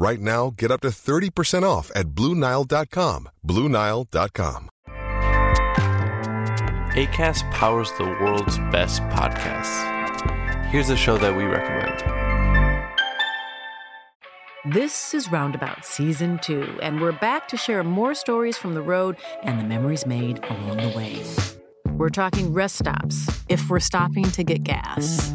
Right now, get up to 30% off at BlueNile.com. BlueNile.com. Acast powers the world's best podcasts. Here's a show that we recommend. This is Roundabout Season 2, and we're back to share more stories from the road and the memories made along the way. We're talking rest stops, if we're stopping to get gas.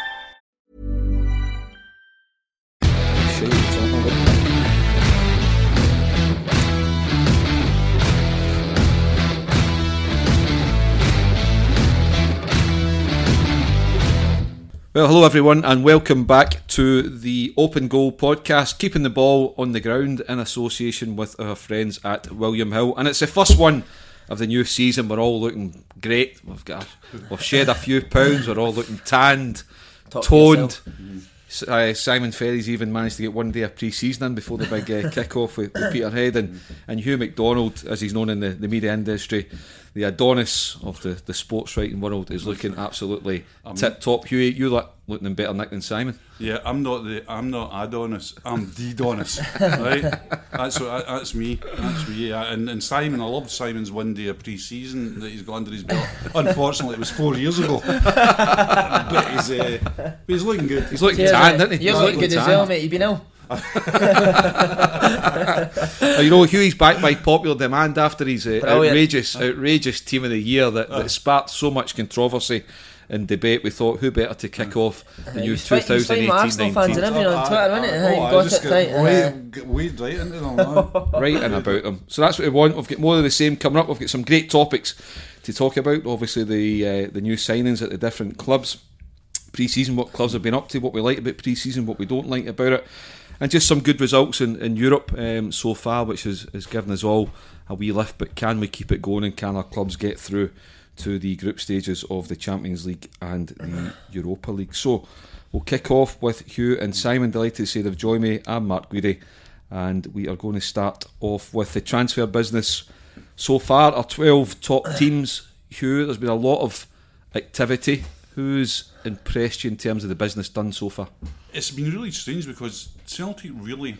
Well, hello everyone and welcome back to the Open Goal podcast, keeping the ball on the ground in association with our friends at William Hill. And it's the first one of the new season. We're all looking great. We've shed a few pounds. We're all looking tanned, toned. Simon Ferry's even managed to get one day of pre-season in before the big kick-off with Peterhead. And Hugh MacDonald, as he's known in the media industry, the Adonis of the sports writing world, is looking absolutely tip-top. Hughie, you lot looking in better nick than Simon. Yeah, I'm not Adonis. I'm D-Donis, right? That's me. And Simon, I love Simon's one day of pre-season that he's got under his belt. Unfortunately, it was 4 years ago. But he's looking good. He's looking tanned, isn't he? You're looking good as well, mate. You've been ill. Hughie's back by popular demand after his outrageous team of the year that sparked so much controversy and debate. We thought, who better to kick off the new 2018-19? Fans and everyone on Twitter, right into them, right and about them. So that's what we want. We've got more of the same coming up. We've got some great topics to talk about. Obviously, the new signings at the different clubs, pre-season, what clubs have been up to, what we like about pre-season, what we don't like about it. And just some good results in Europe so far, which has given us all a wee lift. But can we keep it going, and can our clubs get through to the group stages of the Champions League and the Europa League? So we'll kick off with Hugh and Simon. Delighted to say they've joined me. I'm Mark Guidi, and we are going to start off with the transfer business. So far, our 12 top teams. Hugh, there's been a lot of activity. Who's impressed you in terms of the business done so far? It's been really strange because Celtic in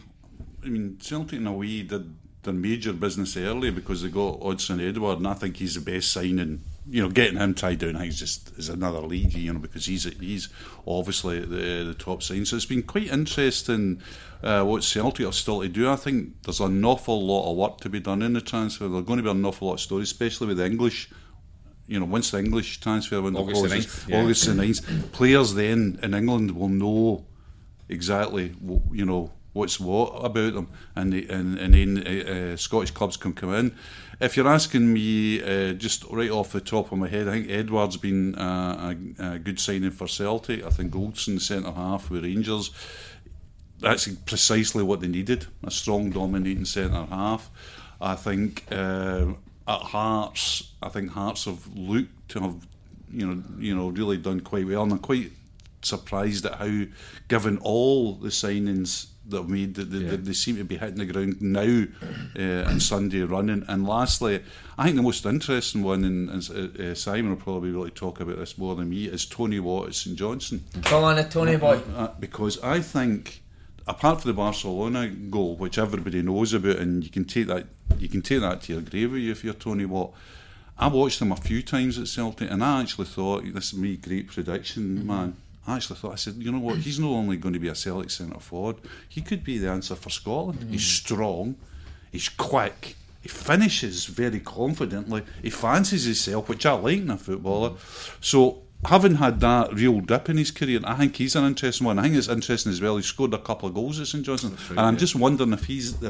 a way did their major business early because they got Odson-Edward, and I think he's the best signing. Getting him tied down, I think, is another league, because he's obviously the top signing. So it's been quite interesting what Celtic are still to do. I think there's an awful lot of work to be done in the transfer. There's going to be an awful lot of stories, especially with the English. Once the English transfer window closes, August the 9th, players then in England will know exactly what's what about them, and then Scottish clubs can come in. If you're asking me, just right off the top of my head, I think Edward's been a good signing for Celtic. I think Goldson, centre half with Rangers, that's precisely what they needed, a strong dominating centre half. I think at Hearts have looked to have really done quite well, and they're quite surprised at how, given all the signings that we made, they seem to be hitting the ground now and Sunday running. And lastly, I think the most interesting one, and Simon will probably be able to talk about this more than me, is Tony Watt at St Johnson. Come on, Tony boy. Because I think, apart from the Barcelona goal, which everybody knows about, and you can take that to your grave with you if you're Tony Watt. I watched him a few times at Celtic, and I actually thought, this is me great prediction, mm-hmm. man. I said, you know what, he's not only going to be a Celtic centre forward, he could be the answer for Scotland. Mm-hmm. He's strong, he's quick, he finishes very confidently, he fancies himself, which I like in a footballer. So, having had that real dip in his career, I think he's an interesting one. I think it's interesting as well, he scored a couple of goals at St Johnson, right, and I'm just wondering if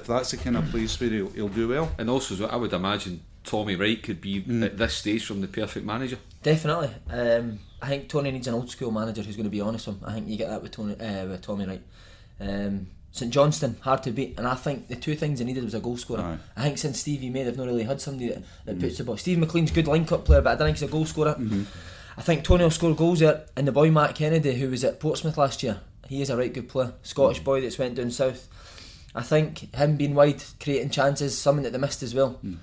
that's the kind of place where he'll do well. And also, I would imagine Tommy Wright could be at this stage from the perfect manager. Definitely. I think Tony needs an old school manager who's going to be honest with him. I think you get that with Tommy Wright. St Johnstone, hard to beat, and I think the two things they needed was a goal scorer. Aye. I think since Stevie May they've not really had somebody that puts the ball. Steve McLean's good link-up player, but I don't think he's a goal scorer. Mm-hmm. I think Tony will score goals there, and the boy Matt Kennedy, who was at Portsmouth last year, he is a right good player. Scottish boy that's went down south. I think him being wide, creating chances, something that they missed as well. Mm.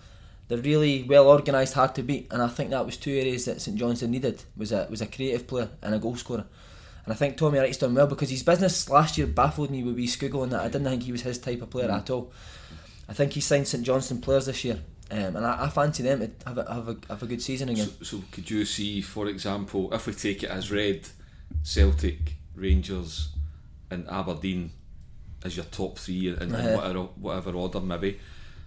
They're really well organised, hard to beat, and I think that was two areas that St Johnstone needed, was a creative player and a goal scorer. And I think Tommy Wright's done well, because his business last year baffled me with wee Skugel and that. I didn't think he was his type of player at all. I think he signed St Johnstone players this year, and I fancy them to have a good season again. So could you see, for example, if we take it as read, Celtic, Rangers and Aberdeen as your top three in whatever order maybe,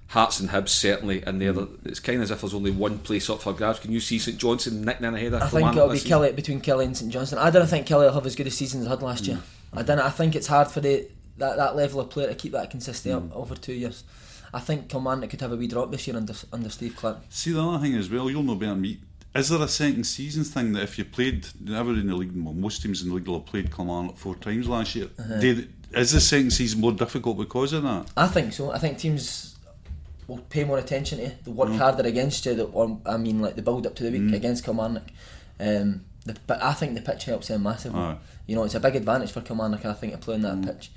Hearts and Hibs certainly in there. It's kind of as if there's only one place up for grabs. Can you see St Johnson nicking in ahead? I think it'll be Kelly, between Kelly and St Johnson. I don't think Kelly will have as good a season as he had last year. I don't. I think it's hard for that level of player to keep that consistent up over 2 years. I think Kilmarnock could have a wee drop this year under Steve Clark. See, the other thing as well, you'll know better than me. Is there a second season thing that if you played, never in the league, well, most teams in the league will have played Kilmarnock 4 times last year. Is the second season more difficult because of that? I think so. I think teams will pay more attention to you. They'll work harder against you. The build up to the week against Kilmarnock. But I think the pitch helps them massively. Right. You know, it's a big advantage for Kilmarnock, I think, to play on that pitch.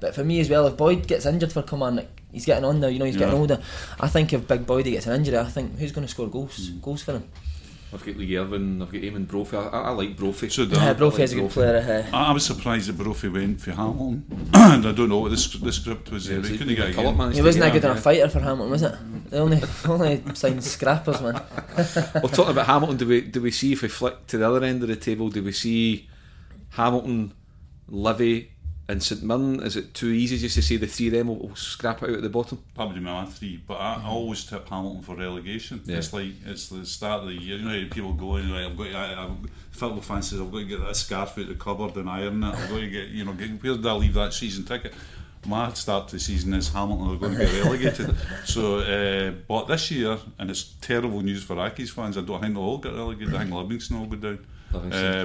But for me as well, if Boyd gets injured for Kilmarnock, he's getting on now. You know, he's getting older. I think if Big Boyd gets an injury, I think who's going to score goals for him? I've got Lee Irvin, I've got Eamon Brophy. I like Brophy. So Brophy is a good player. I was surprised that Brophy went for Hamilton. And I don't know what the script was there. He couldn't get a He wasn't a good enough fighter for Hamilton, was it? They only signed scrappers, man. Well, talking about Hamilton, do we see, if we flick to the other end of the table, do we see Hamilton, Livy and St Mirren? Is it too easy just to say the three of them will scrap it out at the bottom? Probably my three, but I always tip Hamilton for relegation. Yeah. It's the start of the year. You know, people go in, like, football fancies, I've got to get that scarf out the cupboard and iron it. I've got to get where did I leave that season ticket? My start to the season is Hamilton are going to get relegated. So, but this year, and it's terrible news for Aki's fans, I don't think they'll all get relegated. I think Livingston will go down.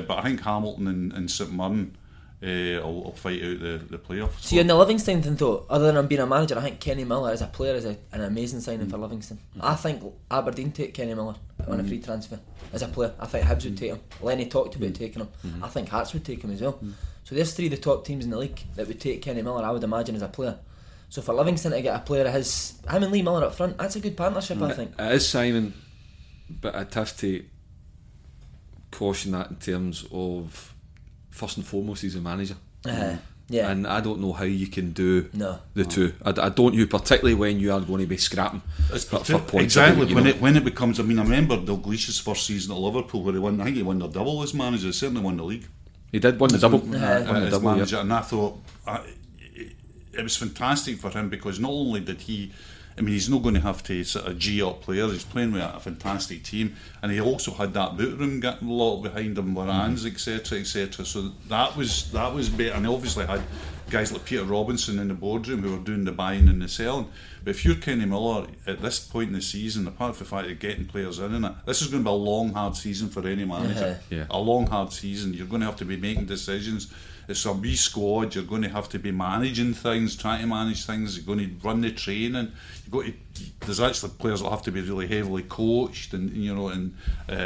But I think Hamilton and St Mirren I'll fight out the playoffs. So in the Livingston thing though, other than him being a manager, I think Kenny Miller as a player is an amazing signing for Livingston. I think Aberdeen take Kenny Miller on a free transfer as a player. I think Hibs would take him. Lenny talked about taking him. I think Hearts would take him as well. So there's three of the top teams in the league that would take Kenny Miller, I would imagine, as a player. So for Livingston to get a player of his, him and Lee Miller up front, that's a good partnership. I think it is, Simon, but I'd have to caution that in terms of, first and foremost, he's a manager. And I don't know how you can do two. I don't, you particularly when you are going to be scrapping for points. Exactly, when it becomes, I remember Dalglish's first season at Liverpool where he won, I think he won the double as manager, he certainly won the league. He did win the double. Won the double as manager, and I thought it was fantastic for him because not only did he, he's not going to have to sort of G up players. He's playing with a fantastic team, and he also had that boot room getting a lot behind him, Varans, etc., etc. So that was better, and he obviously had guys like Peter Robinson in the boardroom who were doing the buying and the selling. But if you're Kenny Miller at this point in the season, apart from the fact of getting players in and that, this is going to be a long hard season for any manager. A long hard season. You're going to have to be making decisions. it's a wee squad, you're going to have to be managing things, trying to manage things, you're going to run the training, you've got to, there's actually players that have to be really heavily coached and, you know, and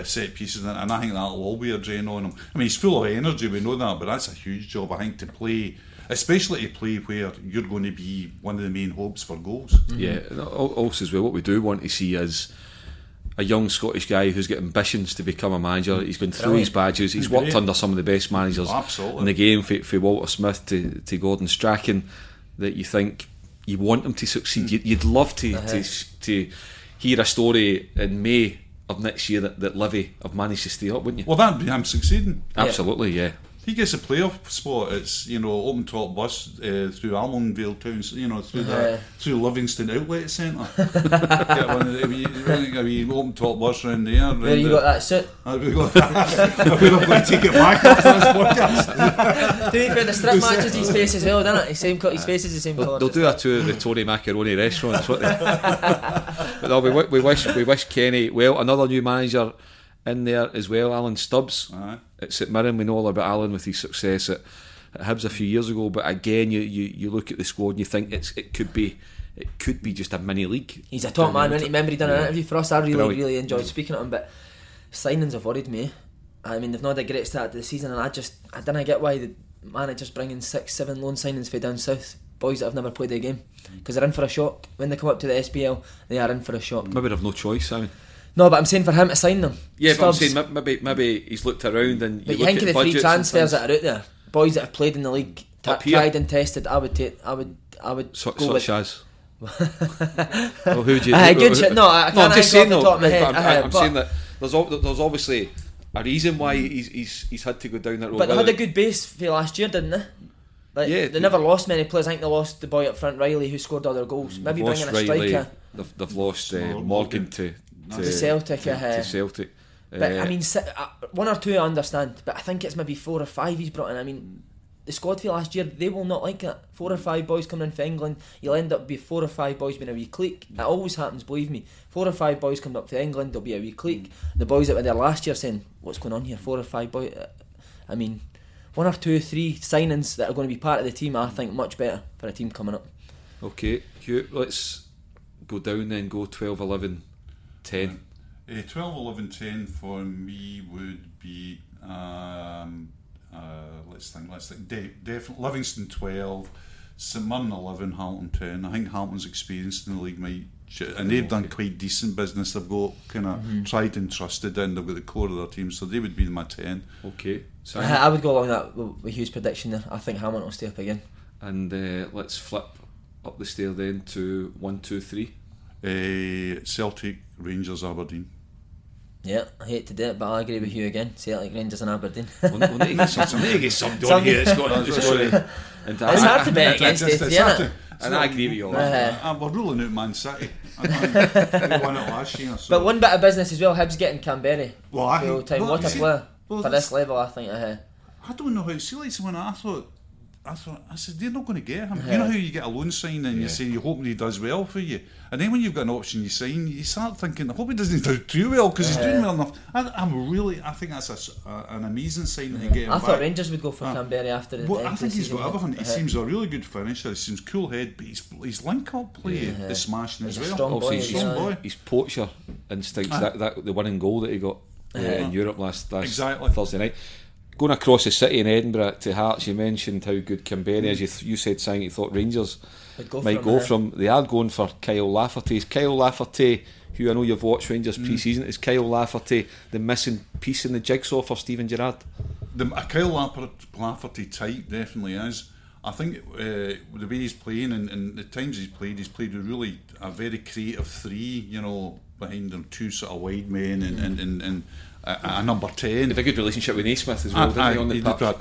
set pieces, and I think that'll all be a drain on him. I mean, he's full of energy, we know that, but that's a huge job, I think, to play, especially to play where you're going to be one of the main hopes for goals. Mm-hmm. Yeah, also as well, what we do want to see is a young Scottish guy who's got ambitions to become a manager. He's gone through his badges, he's worked under some of the best managers in the game, from Walter Smith to Gordon Strachan, that you think you want him to succeed. You'd love to hear a story in May of next year that Livy have managed to stay up, wouldn't you? Well, that'd be him succeeding. Absolutely, yeah. He gets a playoff spot. It's, you know, open top bus through Almondvale Town, you know, through Livingston Outlet Centre. Get one of the open top bus round there. Where you got that suit? We've got that. We're not going to take it back after this podcast. To be fair, the strip matches his face as well, doesn't it? His face is the same colour. They'll do a tour of the Tony Macaroni restaurants, won't they? But no, we wish Kenny well. Another new manager in there as well, Alan Stubbs at St Mirren. We know all about Alan with his success at Hibs a few years ago, but again, you look at the squad and you think it could be just a mini league. He's a top man, isn't he? Remember he done an interview for us. I really enjoyed speaking to him, but signings have worried me. I mean, they've not had a great start to the season, and I don't get why the manager's bringing 6-7 loan signings for down south, boys that have never played a game, because they're in for a shock. When they come up to the SPL, they are in for a shock. Maybe they've no choice, Simon. No, but I'm saying for him to sign them. Yeah, Stubbs. But I'm saying maybe he's looked around and you look at the budgets. But you think of the free transfers that are out there, boys that have played in the league, tried and tested. I would. Such as. Well, who do you? Good shit. No, I can't think off the top of my head. I'm saying that there's obviously a reason why he's had to go down that road. But they had a good base for last year, didn't they? Like, yeah, they never lost many players. I think they lost the boy up front, Riley, who scored all their goals. Maybe bringing a striker. They've lost Morgan to Celtic. But I mean, one or two I understand, but I think it's maybe 4 or 5 he's brought in. I mean, the squad for last year, they will not like that. 4 or 5 boys coming in for England, you'll end up with 4 or 5 boys being a wee clique. It always happens, believe me. 4 or 5 boys coming up for England, they'll be a wee clique. The boys that were there last year saying, what's going on here? 4 or 5 boys. I mean, 1 or 2 or 3 signings that are going to be part of the team, I think much better for a team coming up. Okay, Hugh, let's go down then, go 12, 11, 10. 12, 11, 10 for me would be let's think definitely Livingston 12, St Mirren 11, Hamilton 10. I think Hamilton's experienced in the league and they've done quite decent business. They've got kind of tried and trusted and they've got the core of their team, so they would be my 10. Okay, so I would go along that with Hugh's prediction there. I think Hamilton will stay up again. And let's flip up the stair then to 1, 2, 3. Celtic, Rangers, Aberdeen. Yeah, I hate to do it, but I agree with you again. Celtic, Rangers, and Aberdeen. We'll need to get some done here. It's hard to bet against this, yeah. And I agree with you all. We're ruling out Man City. They won it last year. So. But one bit of business as well, Hibs getting Kamberi. Well, I think. What a player for this level, I think. I don't know how to see it. I said they're not going to get him. You know how you get a loan signing and you say you're hoping he does well for you, and then when you've got an option you sign, you start thinking I hope he doesn't do too well because he's doing well enough. I think that's an amazing signing to get him. I thought Rangers would go for Kamberi after the I think he's got everything. He seems a really good finisher, he seems cool head, but his link up play is smashing as well. He's a strong boy. His poacher instincts, that the winning goal that he got in Europe last Thursday night. Going across the city in Edinburgh to Hearts, you mentioned how good Kamberi is. You said, Simon, you thought Rangers might go from. They are going for Kyle Lafferty. Is Kyle Lafferty, who I know you've watched Rangers pre-season, is Kyle Lafferty the missing piece in the jigsaw for Steven Gerrard? A Kyle Lafferty type definitely is. I think the way he's playing and the times he's played with really a very creative three, you know, behind them, two sort of wide men and a number 10. They have a good relationship with Naismith as well, didn't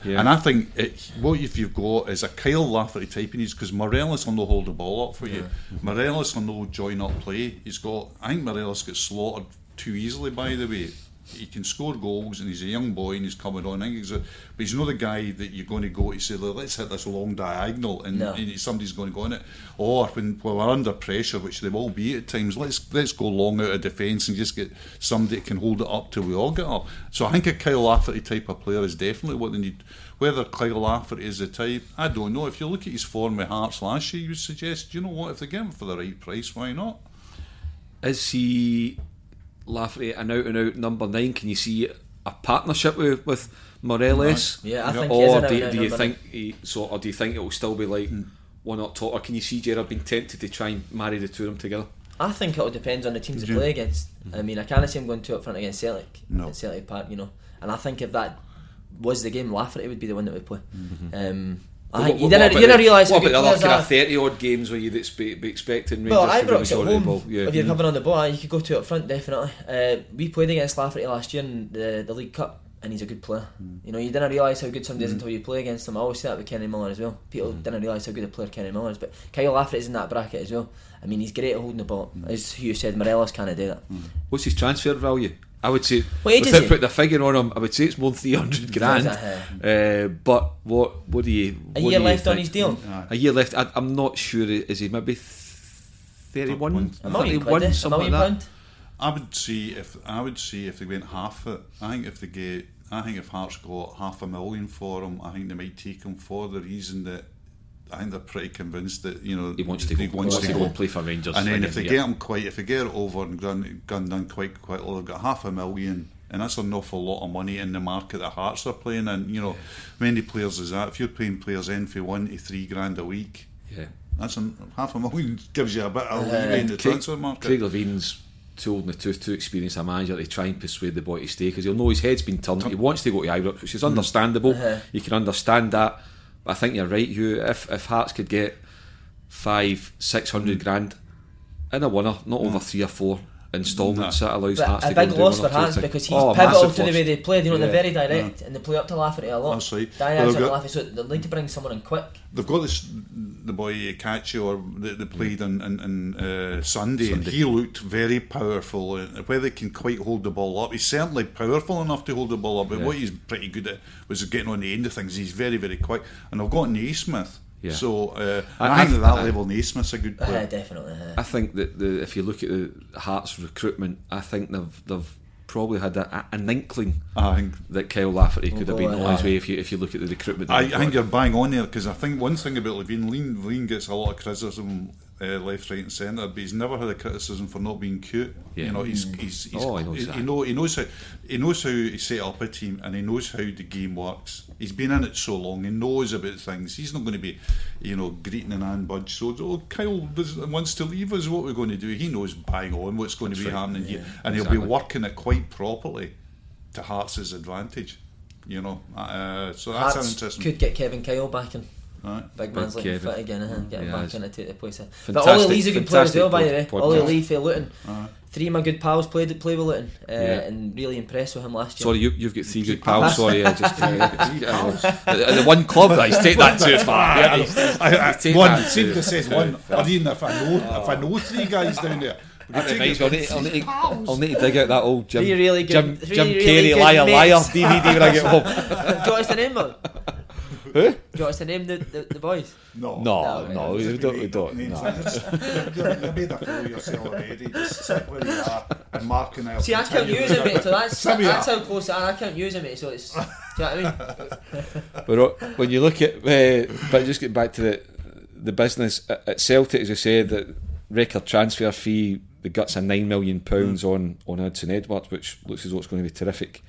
they? And I think if you've got is a Kyle Lafferty type in his, because Morelos will not hold the ball up for you. Morelos will not join up play. I think Morelos gets slaughtered too easily, by the way. He can score goals and he's a young boy and he's coming on. I think but he's not the guy that you're going to go to say, let's hit this long diagonal and somebody's going to go on it. Or when we're under pressure, which they will be at times, let's go long out of defence and just get somebody that can hold it up till we all get up. So I think a Kyle Lafferty type of player is definitely what they need. Whether Kyle Lafferty is the type, I don't know. If you look at his form with Hearts last year, you suggest, you know what, if they get him for the right price, why not? Is he, Lafferty, an out-and-out number 9? Can you see a partnership with Morelos? Right. Yeah, I think he is an out-and-out number 9. Or do you think it will still be like one up top? Or can you see Gerrard being tempted to try and marry the two of them together? I think it all depends on the teams they play against. I mean, I can't see him going two up front against Celtic at Celtic Park, you know. And I think if that was the game, Lafferty would be the one that would play. You didn't realise what about the other kind of 30-odd games where you'd be expecting Rangers to be solid on the ball? Yeah. If you're coming on the ball, you could go two up front, definitely. We played against Lafferty last year in the League Cup, and he's a good player. You know, you didn't realise how good somebody is until you play against him. I always say that with Kenny Miller as well. People didn't realise how good a player Kenny Miller is, but Kyle Lafferty's in that bracket as well. I mean, he's great at holding the ball. As Hugh said, Morelos can't do that. What's his transfer value? I would say, without putting a figure on him, I would say it's more than 300 grand. But what do you? What a year left on his deal. A year left. I'm not sure. Is he maybe 31? £1 million, something like that. I would see if they went half it. I think if Hearts got £500,000 for him, I think they might take him for the reason that. I think they're pretty convinced that, you know, he wants to go and play for Rangers. And then if they get it over and gun done quite quickly, they've got £500,000, and that's an awful lot of money in the market that Hearts are playing in. You know, many players is that. If you're paying players in for £1 to £3 grand a week, that's £500,000 gives you a bit of leeway in the transfer market. Craig Levine's too old in the tooth to experience a manager to try and persuade the boy to stay because he'll know his head's been turned. He wants to go to Ibrox, which is understandable. You can understand that. I think you're right, Hugh. If Hearts could get 500-600 grand in a winner, not over 3 or 4 instalments, that allows Hearts to go. A big loss for Hearts because he's pivotal to the way they played. You know, they're very direct and they play up to Lafferty a lot. Diane's up to Lafferty, so they need to bring someone in quick. They've got this, the boy Ikachi, or they played on Sunday, and he looked very powerful. Whether he can quite hold the ball up, he's certainly powerful enough to hold the ball up, but what he's pretty good at was getting on the end of things. He's very, very quick. And I've got Naismith. So I think at that level Naismith's a good player. Definitely. I think that if you look at the Hearts recruitment, I think they've probably had an inkling that Kyle Lafferty could have been on his way if you look at the recruitment. I think you're bang on there, because I think one thing about Levine gets a lot of criticism left, right and centre, but he's never had a criticism for not being cute. You know, he knows how he set up a team, and he knows how the game works. He's been in it so long, he knows about things. He's not going to be, you know, greeting an Ann Budge. So Kyle wants to leave us, what we're going to do. He knows bang on what's going to be happening here, and he'll be working it quite properly to Hearts' advantage. You know, so that's interesting. Could get Kevin Kyle back in. Right. Big man's looking fit again, get him back in and take the place in. But Ollie Lee's a good player as well, by the way. Ollie Lee for Luton. Three of my good pals play with Luton, and really impressed with him last year. Sorry, you've got three good pals. Sorry, I just the one club that he's taken that too far. One seems to say one. I mean, if I know three guys down there. I'll need to dig out that old Jim Carrey liar DVD when I get home. Do you want us to name him? Who? Do you want us to name the boys? No, we don't. You made a fool of yourself already. Just sit where you are and Mark and I. See, I can't use him, mate. So that's how close I am. I can't use him, mate. So it's. Do you know what I mean? But when you look at, but just get back to the business at Celtic, as I said, that record transfer fee, the guts of £9 million on Hudson Edwards, which looks as though it's going to be terrific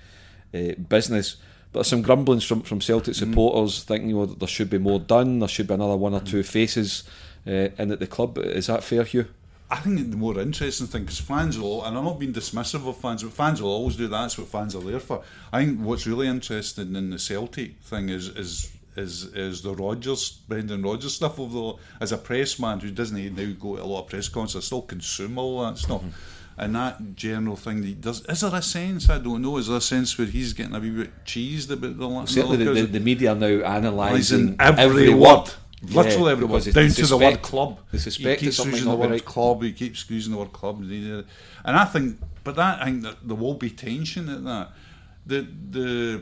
business. There's some grumblings from Celtic supporters thinking, you know, there should be more done, there should be another one or two faces in at the club. Is that fair, Hugh? I think the more interesting thing, because fans will, and I'm not being dismissive of fans, but fans will always do that. That's what fans are there for. I think what's really interesting in the Celtic thing is the Brendan Rodgers stuff. Although as a press man who doesn't now go to a lot of press concerts, I still consume all that stuff. And that general thing that he does, is there a sense, I don't know, is there a sense where he's getting a wee bit cheesed about the last? Certainly the media are now analysing every word. Literally every word, down to the word club. They suspect he keeps using the word club, he keeps using the word club. And I think that there will be tension at that.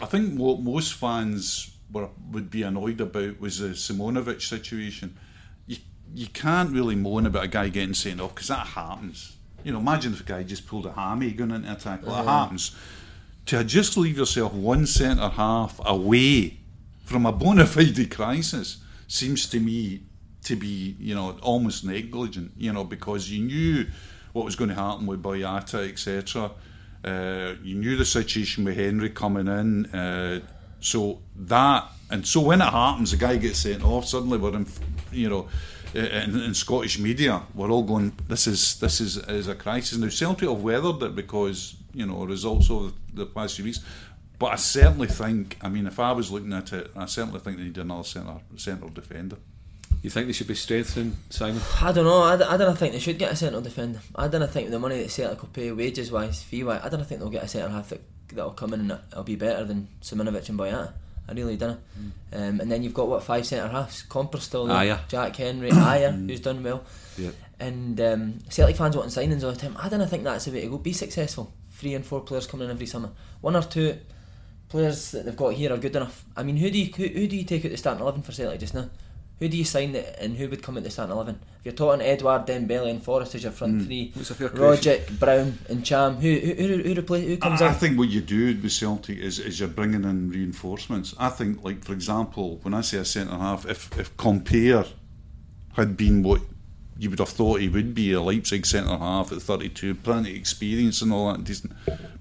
I think what most fans would be annoyed about was the Simonovic situation. You can't really moan about a guy getting sent off because that happens. You know, imagine if a guy just pulled a hammy going into a tackle. That happens. to just leave yourself one centre-half away from a bona fide crisis seems to me to be, you know, almost negligent, you know, because you knew what was going to happen with Boyata, etc. You knew the situation with Henry coming in. So when it happens, the guy gets sent off, suddenly we're in, you know, in Scottish media, we're all going, this is a crisis. Now, Celtic have weathered it because, you know, results over the past few weeks. But I certainly think, I mean, if I was looking at it, I certainly think they need another central defender. You think they should be strengthening, Simon? I don't know. I don't think they should get a central defender. I don't think the money that Celtic will pay, wages-wise, fee-wise, I don't think they'll get a centre half that'll come in and it'll be better than Simonovic and Boyata. I really don't. And then you've got, what, 5 centre halves? Comper still there, Ayer. Jack Henry, Ayer, who's done well. Yep. And Celtic fans wanting signings all the time. I don't think that's the way to go. Be successful. 3 and 4 players coming in every summer. 1 or 2 players that they've got here are good enough. I mean, who do you take out the starting 11 for Celtic just now? Who do you sign that, and who would come at the starting 11? If you're talking Edouard, Dembele and Forrest as your front three, Rogic, Brown and Cham, who comes in? I think what you do with Celtic is you're bringing in reinforcements. I think, like, for example, when I say a centre-half, if Kamberi had been what you would have thought he would be, a Leipzig centre-half at 32, plenty of experience and all that, decent.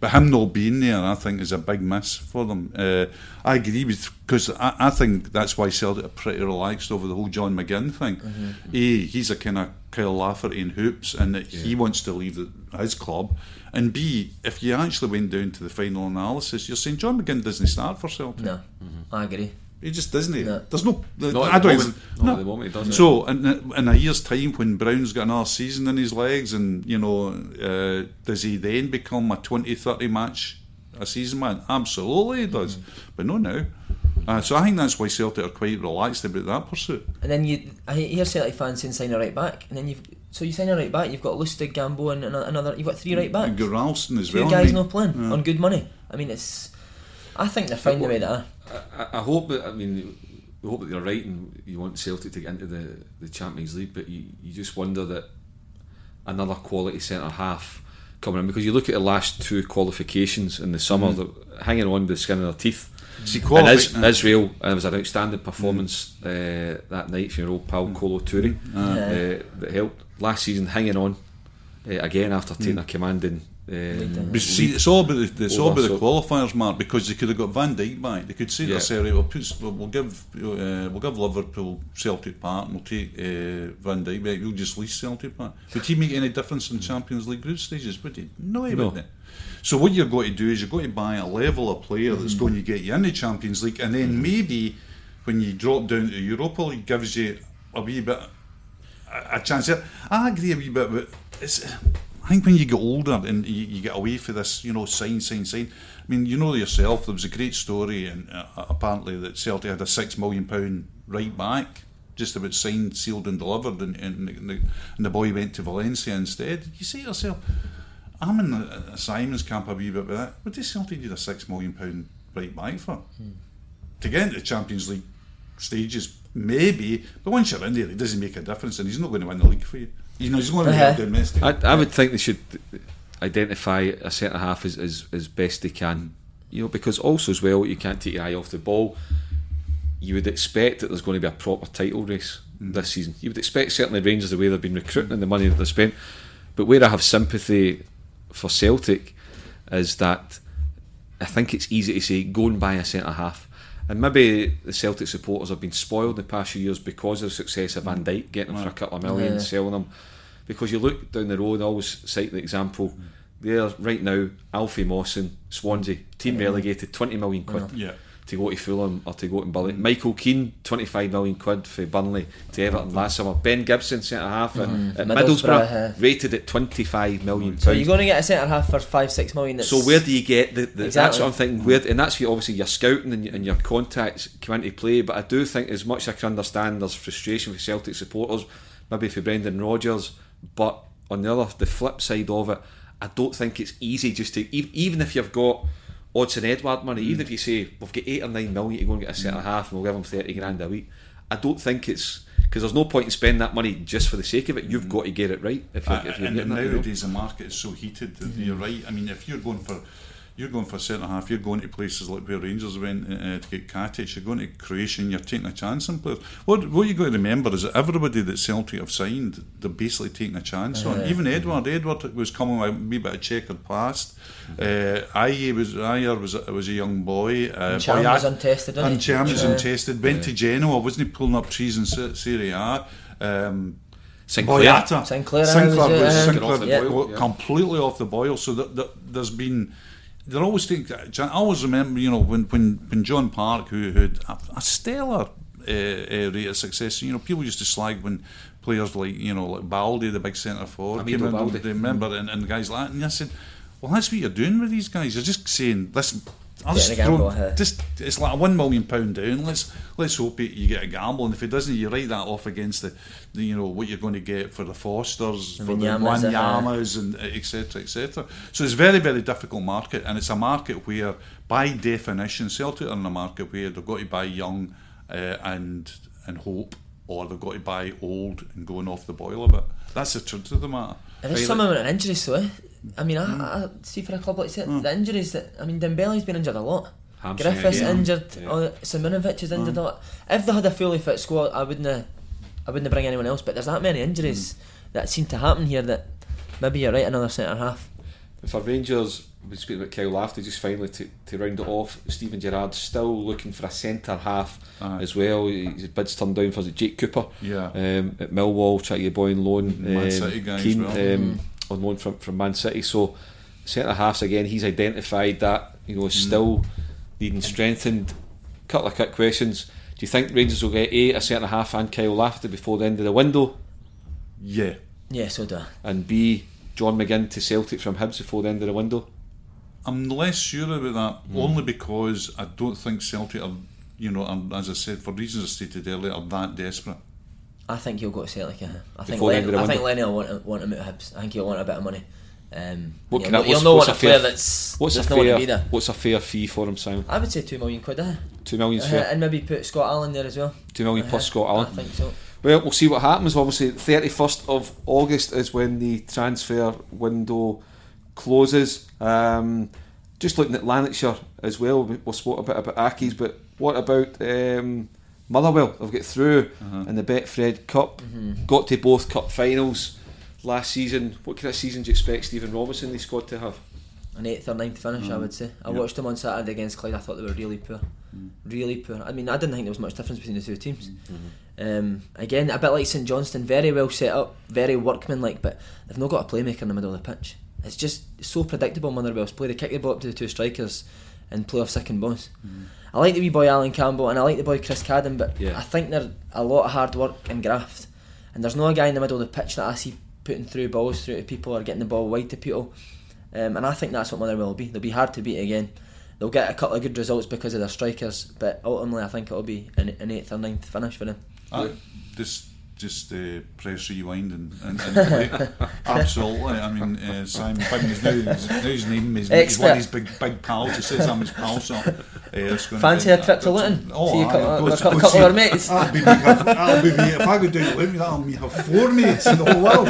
But him not being there, I think, is a big miss for them. I agree with, because I think that's why Celtic are pretty relaxed over the whole John McGinn thing. Mm-hmm. He's a kind of Kyle Lafferty in hoops, and that he wants to leave his club. And B, if you actually went down to the final analysis, you're saying John McGinn doesn't start for Celtic. No, I agree. He just doesn't. No. There's no. I don't even. No. Moment, doesn't so in a year's time, when Brown's got another season in his legs, and you know, does he then become a 20-30 match a season man? Absolutely, he does. But not now. So I think that's why Celtic are quite relaxed about that pursuit. And then I hear Celtic fans saying sign a right back, and then you sign a right back. You've got Lustig, Gambo, and another. You've got 3 right backs. You've got Ralston as 2 well. 2 guys not playing on good money. I mean, it's. I think they're finding the way they are. I hope that, I mean, we hope that you're right and you want Celtic to get into the Champions League, but you just wonder that another quality centre-half coming in, because you look at the last 2 qualifications in the summer, they're hanging on with the skin of their teeth. Israel, and it was an outstanding performance that night from your old pal Kolo Touré that helped. Last season, hanging on again after taking a commanding it's all about the qualifiers, Mark, because they could have got Van Dijk back. They could say to Serie, we'll give Liverpool Celtic Park and we'll take Van Dijk back, we'll just lease Celtic Park. Would he make any difference in Champions League group stages? Would he? No, he wouldn't. So what you've got to do is you've got to buy a level of player that's going to get you into Champions League, and then maybe when you drop down to Europa League gives you a wee bit a chance there. I agree a wee bit, but I think when you get older and you get away from this, you know, sign. I mean, you know yourself, there was a great story, and apparently that Celtic had a £6 million right back, just about signed, sealed and delivered, and the boy went to Valencia instead. You say to yourself, I'm in a Simon's camp a wee bit with that. What does Celtic need a £6 million right back for? To get into the Champions League stages, maybe, but once you're in there, it doesn't make a difference, and he's not going to win the league for you. You know, he's going to be domestic. I would think they should identify a centre half as best they can, you know, because also as well you can't take your eye off the ball. You would expect that there's going to be a proper title race this season. You would expect, certainly Rangers, the way they've been recruiting and the money that they've spent. But where I have sympathy for Celtic is that I think it's easy to say go and buy a centre half. And maybe the Celtic supporters have been spoiled in the past few years because of the success of Van Dijk, getting them for a couple of million, selling them. Because you look down the road, I always cite the example, there right now, Alfie Mawson, Swansea, team relegated, £20 million to go to Fulham or to go to Burnley. Michael Keane, £25 million for Burnley to Everton last summer. Ben Gibson, centre-half at Middlesbrough, rated at £25 million. So you're going to get a centre-half for 5-6 million. So where do you get the exactly. That's what I'm thinking. And that's obviously your scouting and your contacts come into play, but I do think as much as I can understand there's frustration for Celtic supporters, maybe for Brendan Rodgers, but on the flip side of it, I don't think it's easy just to, even if you've got Odson Edward money, even if you say we've got 8 or 9 million to go and get a centre half and we'll give them £30,000 a week, I don't think it's, because there's no point in spending that money just for the sake of it. You've got to get it right. If you're and nowadays the market is so heated that you're right. I mean, if you're going for You're going for centre-half, you're going to places like where Rangers went to get Katic, you're going to Croatia and you're taking a chance on players. What you've got to remember is that everybody that Celtic have signed, they're basically taking a chance on. Even Edward was coming with a wee bit of checkered past. Ayer was a young boy. Cham was untested, didn't he? And Cham was untested, went to Genoa, wasn't he pulling up trees in Serie A? Boyata. Sinclair was completely off the boil. So there's been... They're always thinking. I always remember, you know, when John Park, who had a stellar rate of success, you know, people used to slag when players like Baldy, the big centre forward, came in. They remember and guys like that. And I said, well, that's what you're doing with these guys. You're just saying, listen, it's like a £1 million down. Let's hope you get a gamble, and if it doesn't, you write that off against the you know what you're going to get for the Fosters, for the Wanyamas, and etc. So it's a very, very difficult market, and it's a market where, by definition, Celtic are in a market where they've got to buy young and hope, or they've got to buy old and going off the boil a bit. That's the truth of the matter. And there's some amount of injuries, though. I mean, I see for a club like that, the injuries that, I mean, Dembele's been injured a lot. Griffiths injured, Simonovic is injured a lot. If they had a fully fit squad, I wouldn't bring anyone else. But there's that many injuries that seem to happen here that maybe you're right, another centre half. For Rangers, we speak about Kyle Lafferty just finally to round it off. Steven Gerrard still looking for a centre half as well. His bid's turned down for Jake Cooper at Millwall, trying to get a boy on loan. Man City guy as well. On loan from Man City, so centre halves again. He's identified that is still needing strengthened. Couple of quick questions: do you think Rangers will get A, a centre half and Kyle Lafferty before the end of the window? Yeah. Yeah, so do I. And B, John McGinn to Celtic from Hibs before the end of the window? I'm less sure about that, only because I don't think Celtic are, as I said, for reasons I stated earlier, are that desperate. I think he'll go to Celtic. I think Lenny will want him out of Hibs. I think he'll want a bit of money. You'll know what a player that's not going to be there. What's a fair fee for him, Simon? I would say £2 million. £2 million's fair, and maybe put Scott Allen there as well. £2 million plus Scott Allen. I think so. Well, we'll see what happens. Obviously, 31st of August is when the transfer window closes. Just looking at Lanarkshire as well. We'll spoke a bit about Aki's, but what about? Motherwell have got through in the Betfred Cup, got to both cup finals last season. What kind of season do you expect Stephen Robinson and the squad to have? An 8th or 9th finish, I would say. I watched them on Saturday against Clyde. I thought they were really poor. Really poor. I mean, I didn't think there was much difference between the two teams. Again, a bit like St Johnstone, very well set up, very workmanlike, but they've not got a playmaker in the middle of the pitch. It's just so predictable, Motherwell's play. They kick the ball up to the two strikers and play off second balls. I like the wee boy Alan Campbell and I like the boy Chris Cadden, but I think they're a lot of hard work and graft, and there's no a guy in the middle of the pitch that I see putting through balls through to people or getting the ball wide to people, and I think that's what Motherwell will be. They'll be hard to beat again. They'll get a couple of good results because of their strikers, but ultimately I think it'll be an 8th or 9th finish for them. Just press rewind and play. Absolutely. I mean, Simon Figgins now he's naming he's one of his big pals. He says I'm his pal, so fancy a trip to Luton. A couple of our mates. If I go down to Luton, that'll have four mates in the whole world.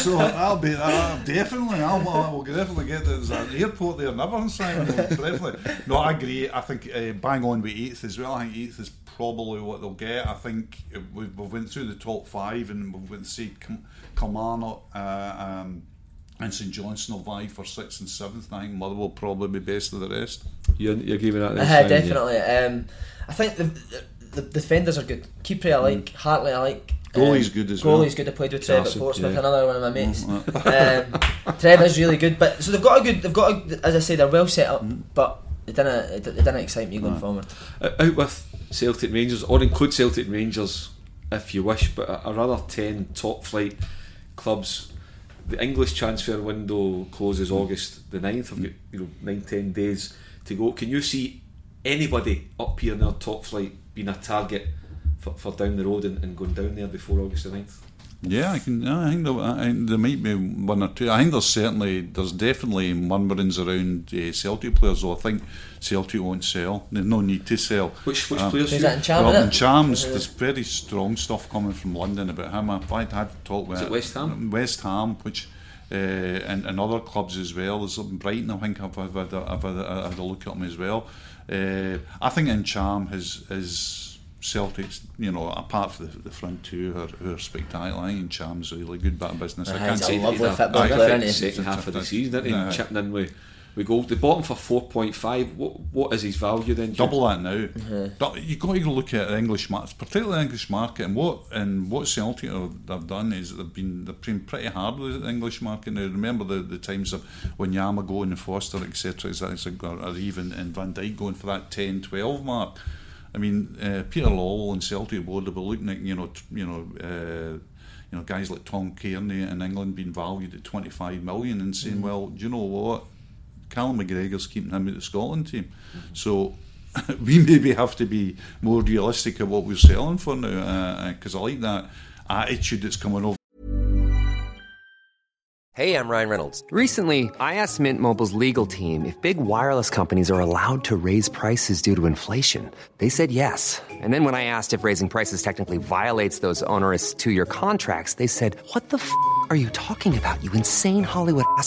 So I'll definitely get there's an airport there in Aberdeen, Simon. Definitely. No, I agree. I think bang on with 8th as well. I think 8th is probably what they'll get. I think we went through the top 5 and we went to see Kilmarnock and St Johnson will vie for 6th and 7th. I think Motherwell will probably be best of the rest. You're giving that this time, definitely. Yeah. I think the defenders are good. Keeper I like, Hartley I like. Goalie's good as well. Goalie's good. I played with Trev at Portsmouth, another one of my mates. Trev is really good, but so they've got a, as I say, they're well set up, but it didn't excite me going forward. Out with Celtic Rangers, or include Celtic Rangers if you wish, but a rather 10 top flight clubs. The English transfer window closes August the 9th. I've got 9-10 days to go. Can you see anybody up here in their top flight being a target for down the road and going down there before August the 9th? Yeah, I think there might be one or two. I think there's definitely murmurings around Celtic players, though. I think Celtic won't sell. There's no need to sell. Which players? Is that in Cham? Well, in Cham's, there's very strong stuff coming from London about him. In fact, I had a talk with West Ham, which and other clubs as well. There's something Brighton, I think I've had a look at them as well. I think in Cham his Celtic's, apart from the front two who are spectacular, in Cham's really good bit of business. I can't say lovely football player in the second half of the season, isn't he? No. Chipping in with goals. They bought him for 4.5. What is his value then? Double that now. Mm-hmm. You've got to look at the English market, particularly the English market, and what Celtic have done is they've been pretty hard with the English market. Now remember the times of when Yama going and Foster, etc., or even and Van Dijk going for that 10-12 mark. I mean, Peter Lowell and Celtic Board have been looking at guys like Tom Kearney in England being valued at 25 million and saying, mm-hmm. well, do you know what? Callum McGregor's keeping him at the Scotland team, mm-hmm. so we maybe have to be more realistic at what we're selling for now, because I like that attitude that's coming over. Hey, I'm Ryan Reynolds. Recently, I asked Mint Mobile's legal team if big wireless companies are allowed to raise prices due to inflation. They said yes. And then when I asked if raising prices technically violates those onerous 2-year contracts, they said, "What the f*** are you talking about, you insane Hollywood ass!"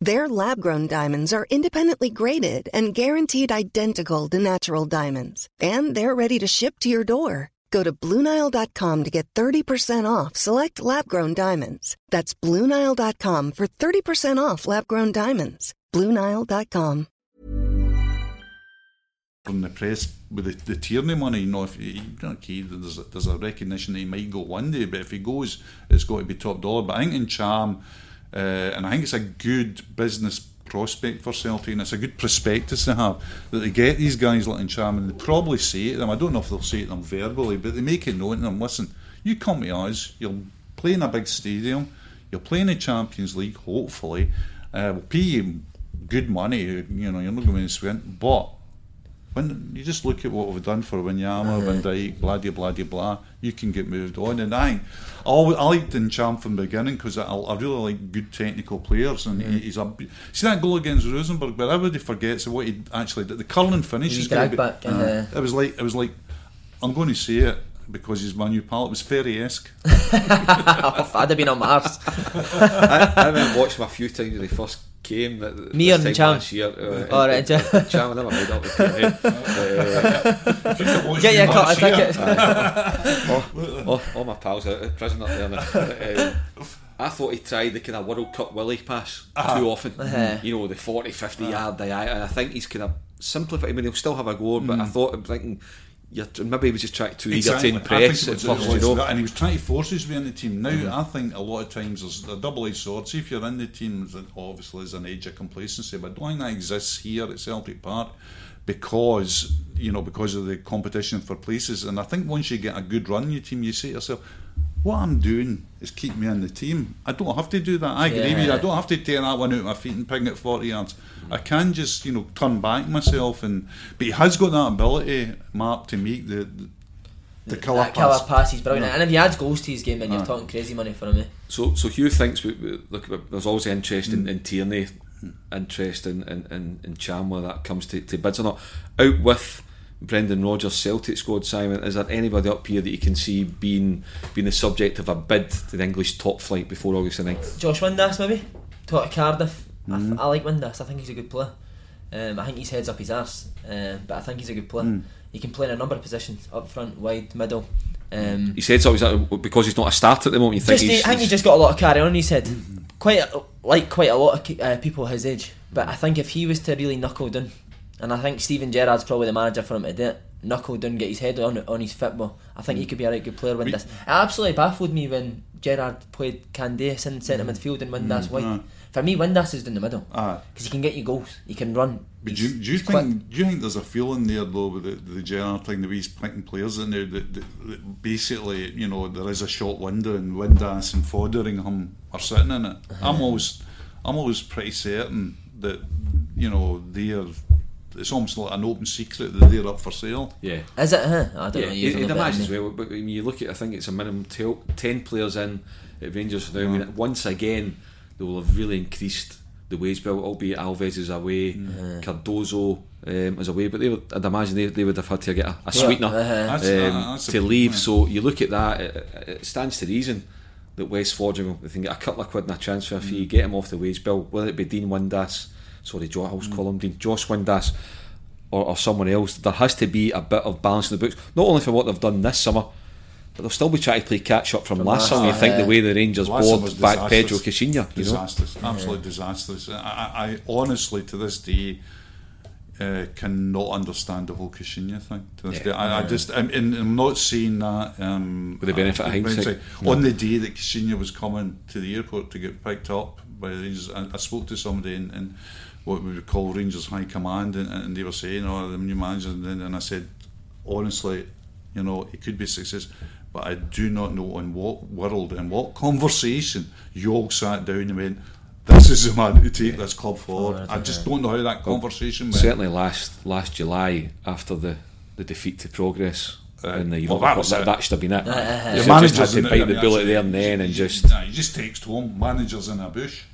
Their lab-grown diamonds are independently graded and guaranteed identical to natural diamonds. And they're ready to ship to your door. Go to BlueNile.com to get 30% off select lab-grown diamonds. That's BlueNile.com for 30% off lab-grown diamonds. BlueNile.com. From the press with the Tierney money, if there's a recognition that he might go one day, but if he goes, it's got to be top dollar. But I think in Cham... and I think it's a good business prospect for Celtic, and it's a good prospectus to have, that they get these guys like Cham, and they probably say it to them, I don't know if they'll say it to them verbally, but they make it known to them, listen, you come to us, you'll play in a big stadium, you'll play in the Champions League, hopefully, we'll pay you good money, you're not going to spend, but when you just look at what we've done for Wanyama, mm-hmm. Van Dijk, blah, you can get moved on. And I liked in Cham from the beginning because I really like good technical players. And mm-hmm. See that goal against Rosenborg, but everybody forgets what he actually did. The curling finish is going to be... It was like, I'm going to say it because he's my new pal, it was Ferry-esque. I'd have been on my arse. I haven't watched him a few times when he first came. Me and Cham. Alright, Cham, I never made up with Kenny. Get your cut, I take it. All my pals out of prison up there. I thought he tried the kind of World Cup Willie pass too often. The 40-50 yard. And I think he's kind of simplified. I mean, he'll still have a go, but I'm thinking... maybe he was just trying to eager to impress and he was trying to force his way in the team. Now mm-hmm. I think a lot of times there's a double-edged sword. See, if you're in the team, obviously there's an age of complacency, but I don't think that exists here at Celtic Park because of the competition for places. And I think once you get a good run in your team, you say to yourself, what I'm doing is keep me in the team. I don't have to do that. I agree with you. I don't have to tear that one out of my feet and ping it 40 yards. I can just, turn back myself. But he has got that ability, Mark, to make the killer pass. That killer pass is brilliant. Yeah. And if he adds goals to his game, then you're talking crazy money for him. Eh? So Hugh thinks, look, there's always interest in Tierney, interest in Cham, whether that comes to bids or not. Out with Brendan Rodgers, Celtic squad, Simon, is there anybody up here that you can see being the subject of a bid to the English top flight before August the 9th? Josh Windass, maybe? Talk to Cardiff. Mm-hmm. I like Windass, I think he's a good player. I think his head's up his arse, but I think he's a good player. Mm. He can play in a number of positions, up front, wide, middle. His head's up his arse because he's not a starter at the moment. I think he's just got a lot of carry on his head. Mm-hmm. Quite a lot of people his age. But I think if he was to really knuckle down, and I think Steven Gerrard's probably the manager for him to do it, knuckle down, get his head on his football. I think he could be a right good player. Windass, it absolutely baffled me when Gerrard played Candace in centre midfield and Windass wide. For me, Windass is in the middle because he can get you goals, he can run. But do you think there's a feeling there though with the Gerrard thing, the way he's picking players in there, that basically there is a short window and Windass and Fodderingham are sitting in it. I'm always pretty certain that you know, they're, it's almost like an open secret that they're up for sale. Yeah. Is it her? I don't know. You'd imagine as well, but when you look at, I think it's a minimum 10 players in at Rangers now. I mean, once again, they will have really increased the wage bill, albeit Alves is away, Cardozo is away, but they would, I'd imagine they would have had to get a sweetener that's to leave. So you look at that, it stands to reason that West Forger, they can get a couple of quid and a transfer fee, get him off the wage bill, whether it be Dean Windass, I always call him Dean, Josh Windass, or someone else. There has to be a bit of balance in the books, not only for what they've done this summer, but they'll still be trying to play catch up from last summer. You think the way the Rangers board back Pedro Caixinha, disastrous, you know? Absolutely disastrous. I honestly to this day cannot understand the whole Caixinha thing to this day. I'm not saying that with the benefit of hindsight. On the day that Caixinha was coming to the airport to get picked up by the Rangers, I spoke to somebody in what we would call Rangers High Command, and they were saying, "Oh, the new manager," and I said, honestly, you know, it could be success, but I do not know in what world and what conversation you all sat down and went, "This is the man to take this club forward." I just don't know how that conversation went. Certainly last July, after the defeat to Progress in the Europa Cup, that should have been it. The manager had to bite the bullet there and then, and just he just takes home managers in a bush.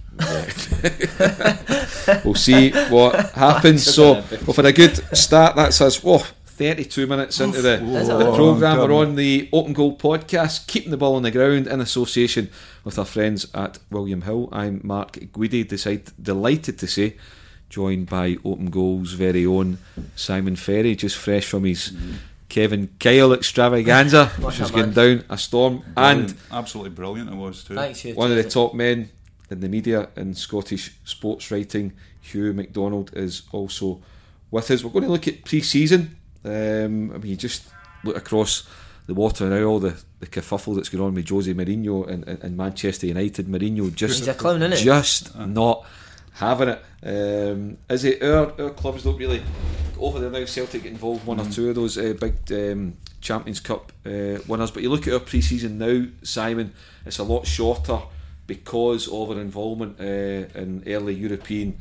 We'll see what happens. So for a good start, that's us. 32 minutes into the programme. We're on the Open Goal podcast, keeping the ball on the ground, in association with our friends at William Hill. I'm Mark Guidi, delighted to say, joined by Open Goal's very own Simon Ferry, just fresh from his Kevin Kyle extravaganza, which is going down a storm. Brilliant. And absolutely brilliant it was too. Thanks, one of the top men in the media and Scottish sports writing, Hugh MacDonald, is also with us. We're going to look at pre-season. I mean, you just look across the water now, all the kerfuffle that's going on with Jose Mourinho and Manchester United. Mourinho just he's a clown, isn't he? Just not having it. Is it our clubs don't really go over there now? Celtic get involved one or two of those big Champions Cup winners, but you look at our pre-season now, Simon, it's a lot shorter because of our involvement in early European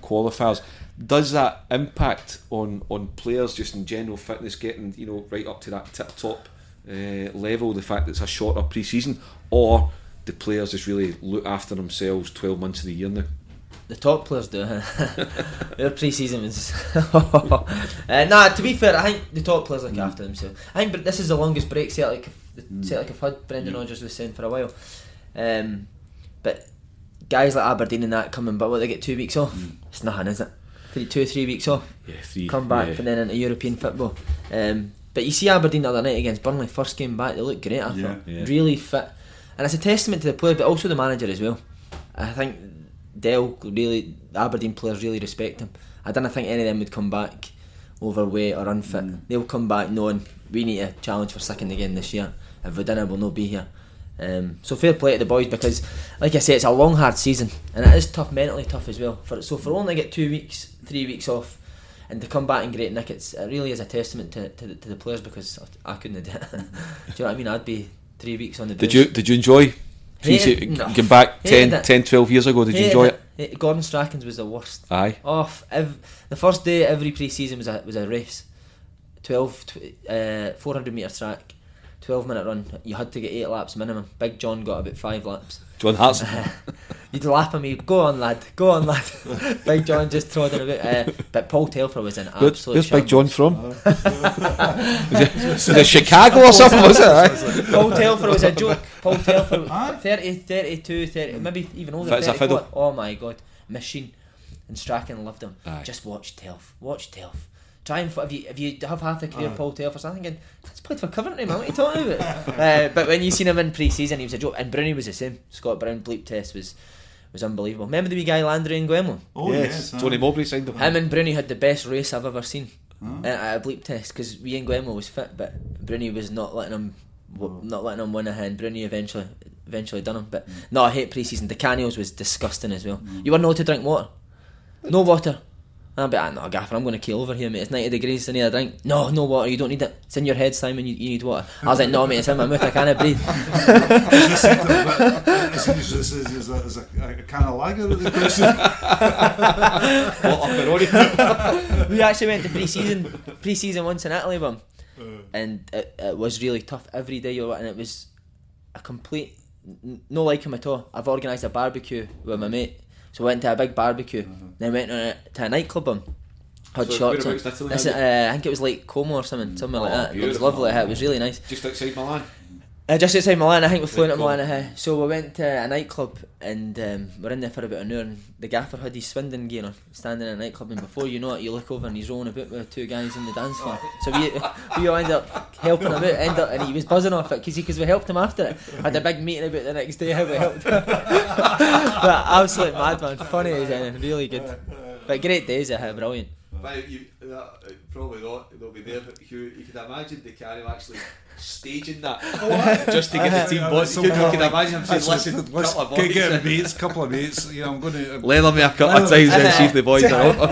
qualifiers. Does that impact on players just in general fitness, getting right up to that tip top level, the fact that it's a shorter pre-season, or do players just really look after themselves 12 months of the year now? The top players do. Their pre-season was to be fair, I think the top players look after themselves. I think this is the longest break Celtic have had. Brendan Rodgers was saying for a while, but guys like Aberdeen and that coming, but they get 2 weeks off. It's nothing, is it? 2 or 3 weeks off. Yeah, come back and then into European football. But you see Aberdeen the other night against Burnley, first game back, they looked great. I thought really fit, and it's a testament to the player, but also the manager as well. I think the Aberdeen players really respect him. I don't think any of them would come back overweight or unfit. They'll come back knowing we need a challenge for second again this year. If we didn't, we'll not be here. So fair play to the boys, because like I say, it's a long hard season and it is tough, mentally tough as well, so for only get 2 weeks 3 weeks off and to come back in great nick, it really is a testament to the players, because I couldn't do it. Do you know what I mean? I'd be 3 weeks on the bench. Did you enjoy going back 10-12 years ago? Did you enjoy it? Gordon Strachan's was the worst. Aye. The first day every pre-season was a race. 400 metre track, 12-minute run. You had to get 8 laps minimum. Big John got about 5 laps. John Hartson. You'd laugh at me. Go on lad. Big John just trotting about. But Paul Telfer was an absolute. Where's Big John from? Was it Chicago or something? Was it? Paul Telfer was a joke. Paul Telfer, 30, maybe even older. It's a fiddle. Oh my God, machine. And Strachan loved him. Aye. Just watch Telf. Try and if you have half the career Paul Telfer, so I'm thinking that's played for Coventry, man. What are you talking about? But when you seen him in pre-season, he was a joke. And Brownie was the same. Scott Brown bleep test was unbelievable. Remember the wee guy Landry and Gwemlin? Oh yes. Tony Mowbray signed him. Him and Brownie had the best race I've ever seen at a bleep test, because we and Gwemlin was fit, but Brownie was not letting him win ahead. Brownie eventually done him. But no, I hate pre-season. The Canio's was disgusting as well. You weren't allowed to drink water. No water. I'll be like, no, gaffer, I'm going to keel over here, mate. It's 90 degrees, I need a drink. No water, you don't need it. It's in your head, Simon, you need water. I was like, no, mate, it's in my mouth, I can't breathe. criticisms is a can of lager that they posted. We actually went to pre-season once in Italy, bum, and it was really tough every day, and it was a complete no like him at all. I've organised a barbecue with my mate, so I went to a big barbecue, then went to a nightclub, had shorts on. I think it was like Como or something like that. Beautiful. It was lovely. It was really nice. Just outside Milan. Just outside Milan, I think we flew into Milan. So we went to a nightclub and we're in there for about an hour, and the gaffer had his Swindon gear on, standing in a nightclub, and before you know it, you look over and he's rolling about with two guys in the dance floor. So we all ended up helping him out, and he was buzzing off it because we helped him after it. Had a big meeting about the next day how we helped him. But absolute madman, funny as anything, really good. But great days, brilliant. But probably not, they'll be there, but you could imagine the Carroll actually staging that just to get the team bought. You could imagine him saying, couple of mates, you know, I'm going to leather me a couple of times and see if the boys are up. I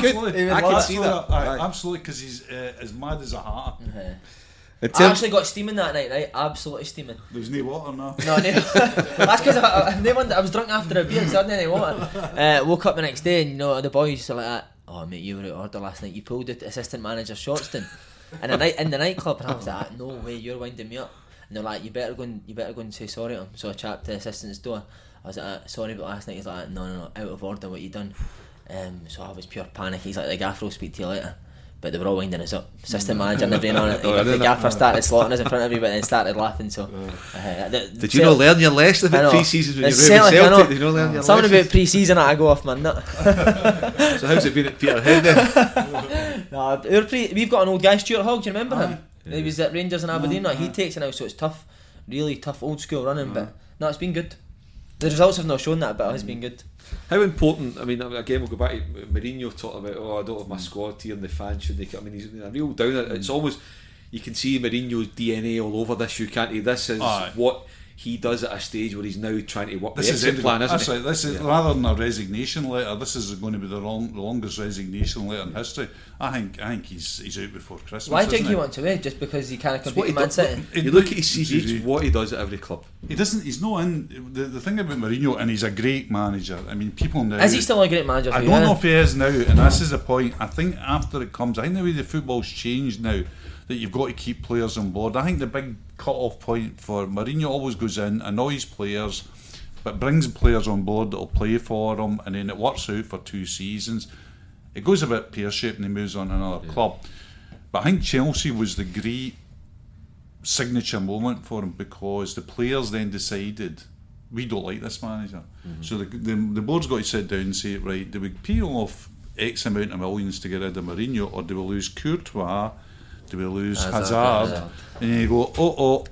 could see that. Absolutely, because he's as mad as a hatter. I actually got steaming that night, right? Absolutely steaming. There was no water, no? No, no. That's because I was drunk after a beer, so I didn't have any water. Woke up the next day and, you know, the boys are like that. Oh mate, you were out of order last night. You pulled the assistant manager Shortston in the nightclub, and I was like, no way, you're winding me up. And they're like, you better go and say sorry to him. So I chapped the assistant's door. I was like, sorry about last night. He's like, no, out of order, what you done? So I was pure panic. He's like, the gaffer will speak to you later. But they were all winding us up. Assistant manager and everything on it. The gaffer started slaughtering us in front of everybody, and then started laughing. So did you not learn your lesson about pre-season when you were in Celtic? Did you not learn your lesson? Something about pre-season, I go off my nut. So how's it been at Peterhead then? We've got an old guy, Stuart Hogg. Do you remember him? Yeah. He was at Rangers in Aberdeen. He takes it now, so it's tough, really tough old school running. But no, it's been good. The results have not shown that, but it has been good. How important, I mean, again, we'll go back to Mourinho talking about, I don't have my squad here and the fans should make it. I mean, he's a real downer. It's almost, you can see Mourinho's DNA all over this. You can't do this. Is what he does at a stage where he's now trying to work this the exit plan, isn't it? This is, rather than a resignation letter, this is going to be the longest resignation letter in history. I think he's out before Christmas. Why do you think he wants away? Just because he can't compete with Man City? You look at his CV, what he does at every club. He doesn't. He's not in. The thing about Mourinho, and he's a great manager. I mean, people now. Is he still a great manager? I don't know if he is now, and this is the point. I think after it comes, I think the way the football's changed now, that you've got to keep players on board. I think the big cut-off point for Mourinho always goes in, annoys players, but brings players on board that'll play for him, and then it works out for two seasons. It goes a bit pear-shaped and he moves on to another club. But I think Chelsea was the great signature moment for him, because the players then decided, we don't like this manager. So the board's got to sit down and say, right, do we peel off X amount of millions to get rid of Mourinho, or do we lose Courtois? Do we lose Hazard? And you go,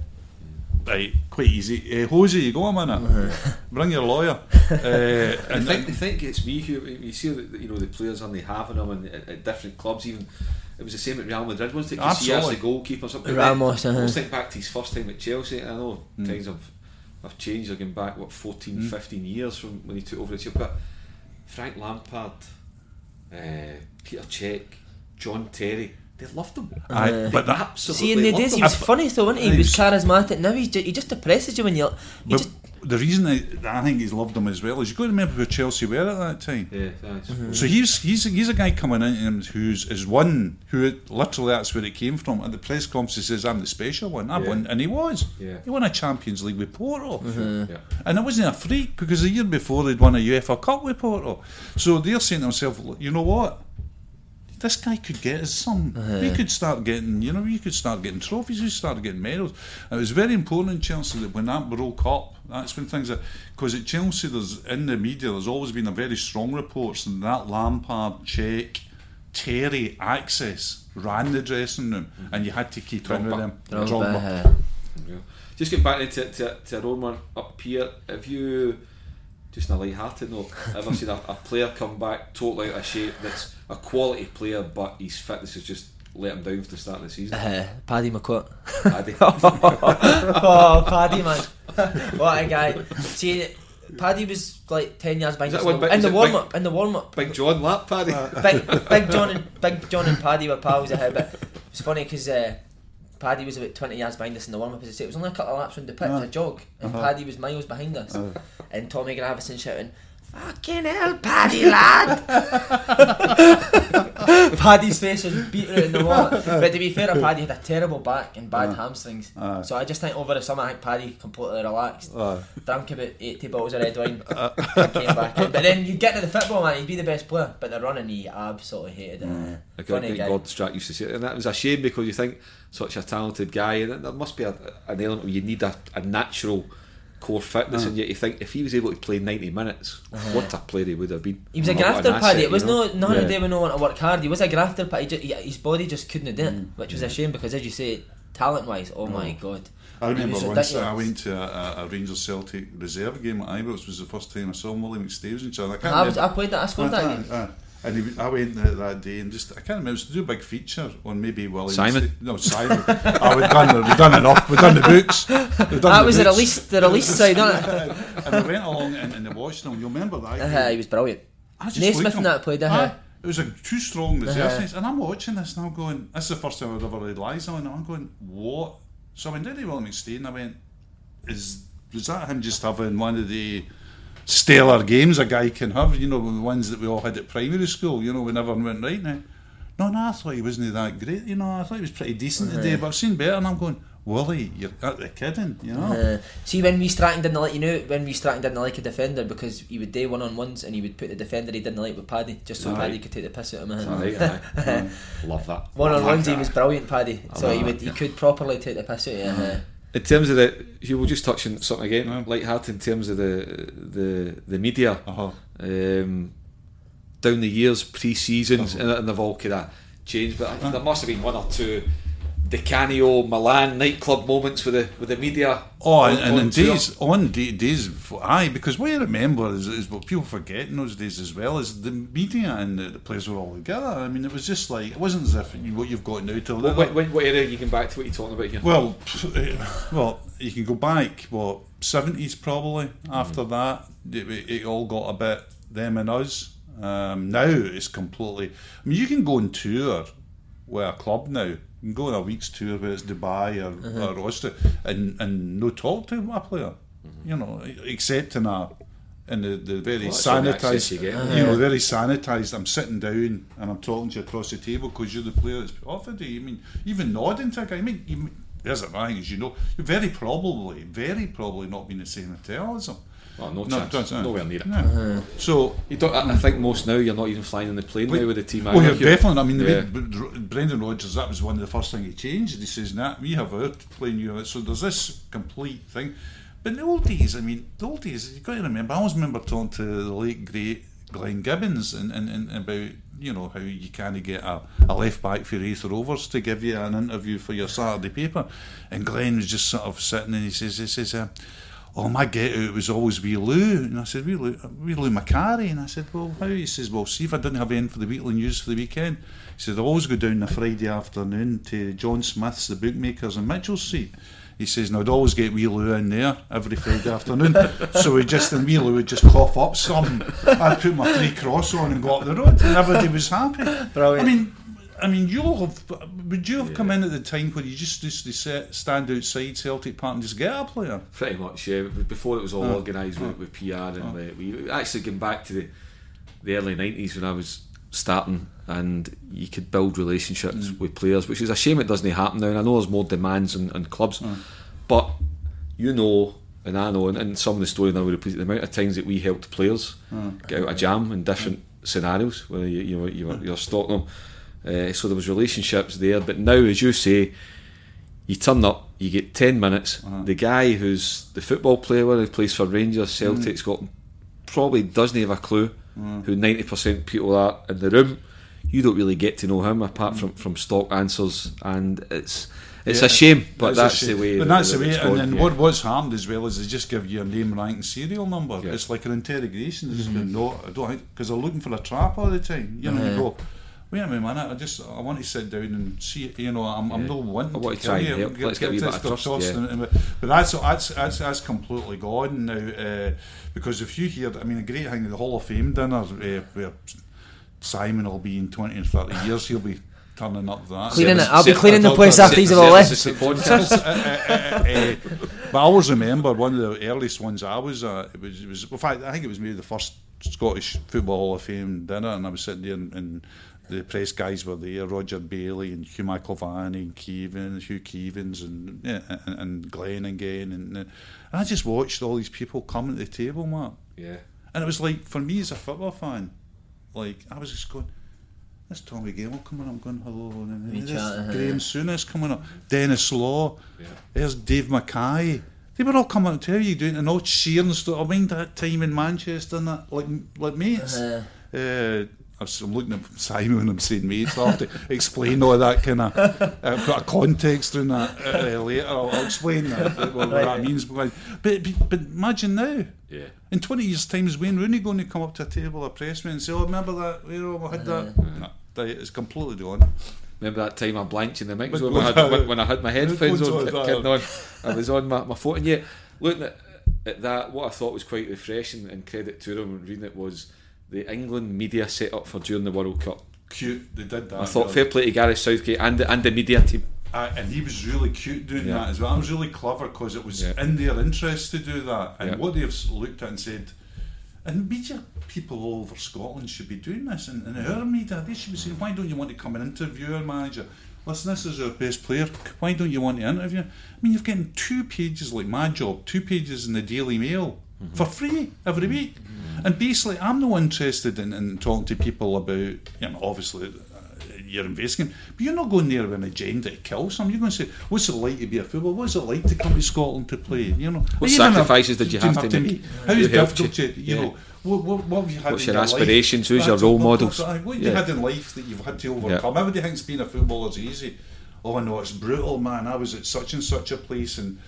right, quite easy. Jose, you go a minute. Bring your lawyer. I think it's me who you see that, you know, the players aren't having them, and at different clubs even. It was the same at Real Madrid once. They could see as the goalkeeper or something. Ramos. Let's think back to his first time at Chelsea. I know things have changed. They're going back 14-15 years from when he took over at Chelsea. But Frank Lampard, Peter Cech, John Terry. They loved him. But absolutely. See, in the days he was funny, though, wasn't he? He was charismatic. Now he just depresses you when you. The reason I think he's loved him as well is you've got to remember who Chelsea were at that time. Yeah, that's true. So he's a guy coming in who literally that's where it came from. At the press conference, he says, "I'm the special one. I won," and he was. Yeah. He won a Champions League with Porto, and it wasn't a freak because the year before they'd won a UEFA Cup with Porto. So they're saying to themselves, "You know what? This guy could get us some. We could start getting, you know, trophies. We start getting medals." And it was very important in Chelsea that when that broke up, that's when things are. Because at Chelsea, in the media, there's always been a very strong reports, and that Lampard, Cech, Terry axis ran the dressing room, and you had to keep in with them. Just get back to our own one up here. If you. Just in a light-hearted note, I've ever seen a player come back totally out of shape that's a quality player, but his fitness has just let him down for the start of the season? Paddy McCourt. Paddy, man. What a guy. See, Paddy was like 10 yards behind in the warm-up. Big John lap, Paddy. Big John and Paddy were pals. But it was funny because Paddy was about 20 yards behind us in the warm-up, as I say. It was only a couple of laps round the pitch, a jog, and Paddy was miles behind us. And Tommy Gravison shouting, "Fucking hell, Paddy, lad!" Paddy's face was beaten out in the water. But to be fair, Paddy had a terrible back and bad hamstrings. So I just think over the summer, I think Paddy completely relaxed. Drank about 80 bottles of red wine and came back in. But then you'd get to the football, man, he'd be the best player. But the running, he absolutely hated it. Funny guy. God, Strack used to say it. And that was a shame, because you think such a talented guy, and there must be an element where you need a natural core fitness, and yet you think if he was able to play 90 minutes, what a player he would have been. He was a grafter, Paddy. It was not a day when no one wanted to work hard. He was a grafter, but his body just couldn't do it, which was a shame, because as you say, talent wise, my God. I remember once I went to a Rangers Celtic reserve game at Ibrox. Was the first time I saw Willie McStaves and Charlie. I played that, I scored that game. And I went there that day and just, I can't remember, it was to do a big feature on maybe William Simon. No, Simon. We've done enough. We've done the books. That was the release side, wasn't it? And we went along in the Washington. You'll remember that. He was brilliant. Naismith and that played. It was two strong reserves. And I'm watching this and I'm going, this is the first time I've ever read Liza. And I'm going, what? So I went down to William McStay and I went, was that him just having one of the stellar games a guy can have, you know, the ones that we all had at primary school, you know, we never went right now. No, I thought he wasn't that great, you know, I thought he was pretty decent today, but I've seen better, and I'm going, Willie, you're kidding, you know. See, when we Stratton didn't like, you know, when we Stratton didn't like a defender, because he would do one-on-ones and he would put the defender he didn't like with Paddy, just so Paddy could take the piss out of him. Love that. One-on-ones, he was brilliant, Paddy, so he could properly take the piss out of him. In terms of the, Hugh, we'll just touch on something again, light-hearted, in terms of the media, down the years, pre-seasons, and they've all kind of changed, but there must have been one or two Decanio, Milan nightclub moments with the media. On days, because what I remember is what people forget in those days as well is the media and the players were all together. I mean, it was just like, it wasn't as if what you've got now to live. What era are you going back to? What you're talking about here? Well, you can go back 70s probably. After that, it all got a bit them and us. Now it's completely. I mean, you can go on tour with a club now. You can go on a week's tour, whether it's Dubai or Austria, and no talk to a player, you know, except in the very sanitised, very sanitised, I'm sitting down and I'm talking to you across the table because you're the player that's put off the day. I mean, even nodding to a guy, there's a thing, as you know, you're very probably not been the same in terrorism. Oh, no chance, nowhere near it. So I think most now you're not even flying on the plane now with the team. Well, you're definitely. I mean, Brendan Rodgers, that was one of the first things he changed. He says, "Nah, we have our plane, you have it." So there's this complete thing. But in the old days, you've got to remember. I always remember talking to the late great Glenn Gibbons and about, you know, how you kind of get a left back for your Aether Rovers to give you an interview for your Saturday paper, and Glenn was just sort of sitting and he says. My get out was always Wee Lou. And I said, Wee Lou McCarry. And I said, well, how? He says, well, see if I didn't have anything for the weekly news for the weekend. He said, I always go down the Friday afternoon to John Smith's, the bookmakers in Mitchell Street. He says, and I'd always get Wee Lou in there every Friday afternoon. So Wee Lou would just cough up some. I'd put my three cross on and go up the road. And everybody was happy. Brilliant. I mean, would you have come in at the time where you just used to stand outside Celtic Park and just get a player? Pretty much, yeah. Before it was all organised with PR and we actually going back to the early 90s when I was starting, and you could build relationships with players, which is a shame it doesn't happen now. And I know there's more demands on clubs, but you know, and I know, and some of the stories I would repeat, the amount of times that we helped players get out a jam in different scenarios, whether you're Stockholm. So there was relationships there, but now, as you say, you turn up, you get 10 minutes. The guy who's the football player who plays for Rangers, Celtic, Scotland, probably doesn't have a clue who 90% of people are in the room. You don't really get to know him apart from stock answers, and it's a shame, but that's the way. But that's the way. And what's harmed as well is they just give you your name, rank, and serial number. Yeah. It's like an interrogation. Because they're looking for a trap all the time. You know, you go, wait a minute, I want to sit down and see. You know, I'm not one to try and help. Let's get a wee bit of trust. But that's completely gone now. Because if you hear, a great thing at the Hall of Fame dinner where Simon will be in 20 and 30 years, he'll be turning up that. I'll be cleaning the place after these are all left. But I always remember one of the earliest ones I was at. It was in fact, I think it was maybe the first Scottish Football Hall of Fame dinner, and I was sitting there and the press guys were there, Roger Bailey and Hugh McIlvany and Hugh Keevans and Glenn again, and I just watched all these people come at the table, Mark. Yeah. And it was like, for me as a football fan, like, I was just going, there's Tommy Gale coming up, I'm going, hello, and there's Graham Souness coming up, Dennis Law, there's Dave Mackay. They were all coming up to how you doing, and all cheering and stuff. I mean, that time in Manchester and that, like mates. I'm looking at Simon and I'm saying mates, so I'll have to explain all that kind of, I've got a context in that later, I'll explain that means. But imagine now, in 20 years' time, is Wayne Rooney going to come up to a table of pressmen and say, oh, remember that, I had that? No, it's completely gone. Remember that time I blanked in the mix when I had my headphones on, I was on my phone. And yeah, looking at that, what I thought was quite refreshing, and credit to them reading it, was the England media set up for during the World Cup. Cute, they did that. I thought fair play to Gareth Southgate and the media team. And he was really cute doing that as well. It was really clever because it was in their interest to do that. And what they've looked at and said, and media people all over Scotland should be doing this, and our media, they should be saying, why don't you want to come and interview our manager? Listen, this is our best player, why don't you want to interview? I mean, you've gotten 2 pages, like my job, 2 pages in the Daily Mail for free every week. And basically, I'm not interested in talking to people about, obviously, you're investigating, but you're not going there with an agenda to kill someone. You're going to say, what's it like to be a footballer? What's it like to come to Scotland to play? What sacrifices did you have to make? How difficult what have you had? What's your aspirations? Who's your role models? What have you had in life that you've had to overcome? Everybody thinks being a footballer is easy. Oh no, it's brutal, man. I was at such and such a place, and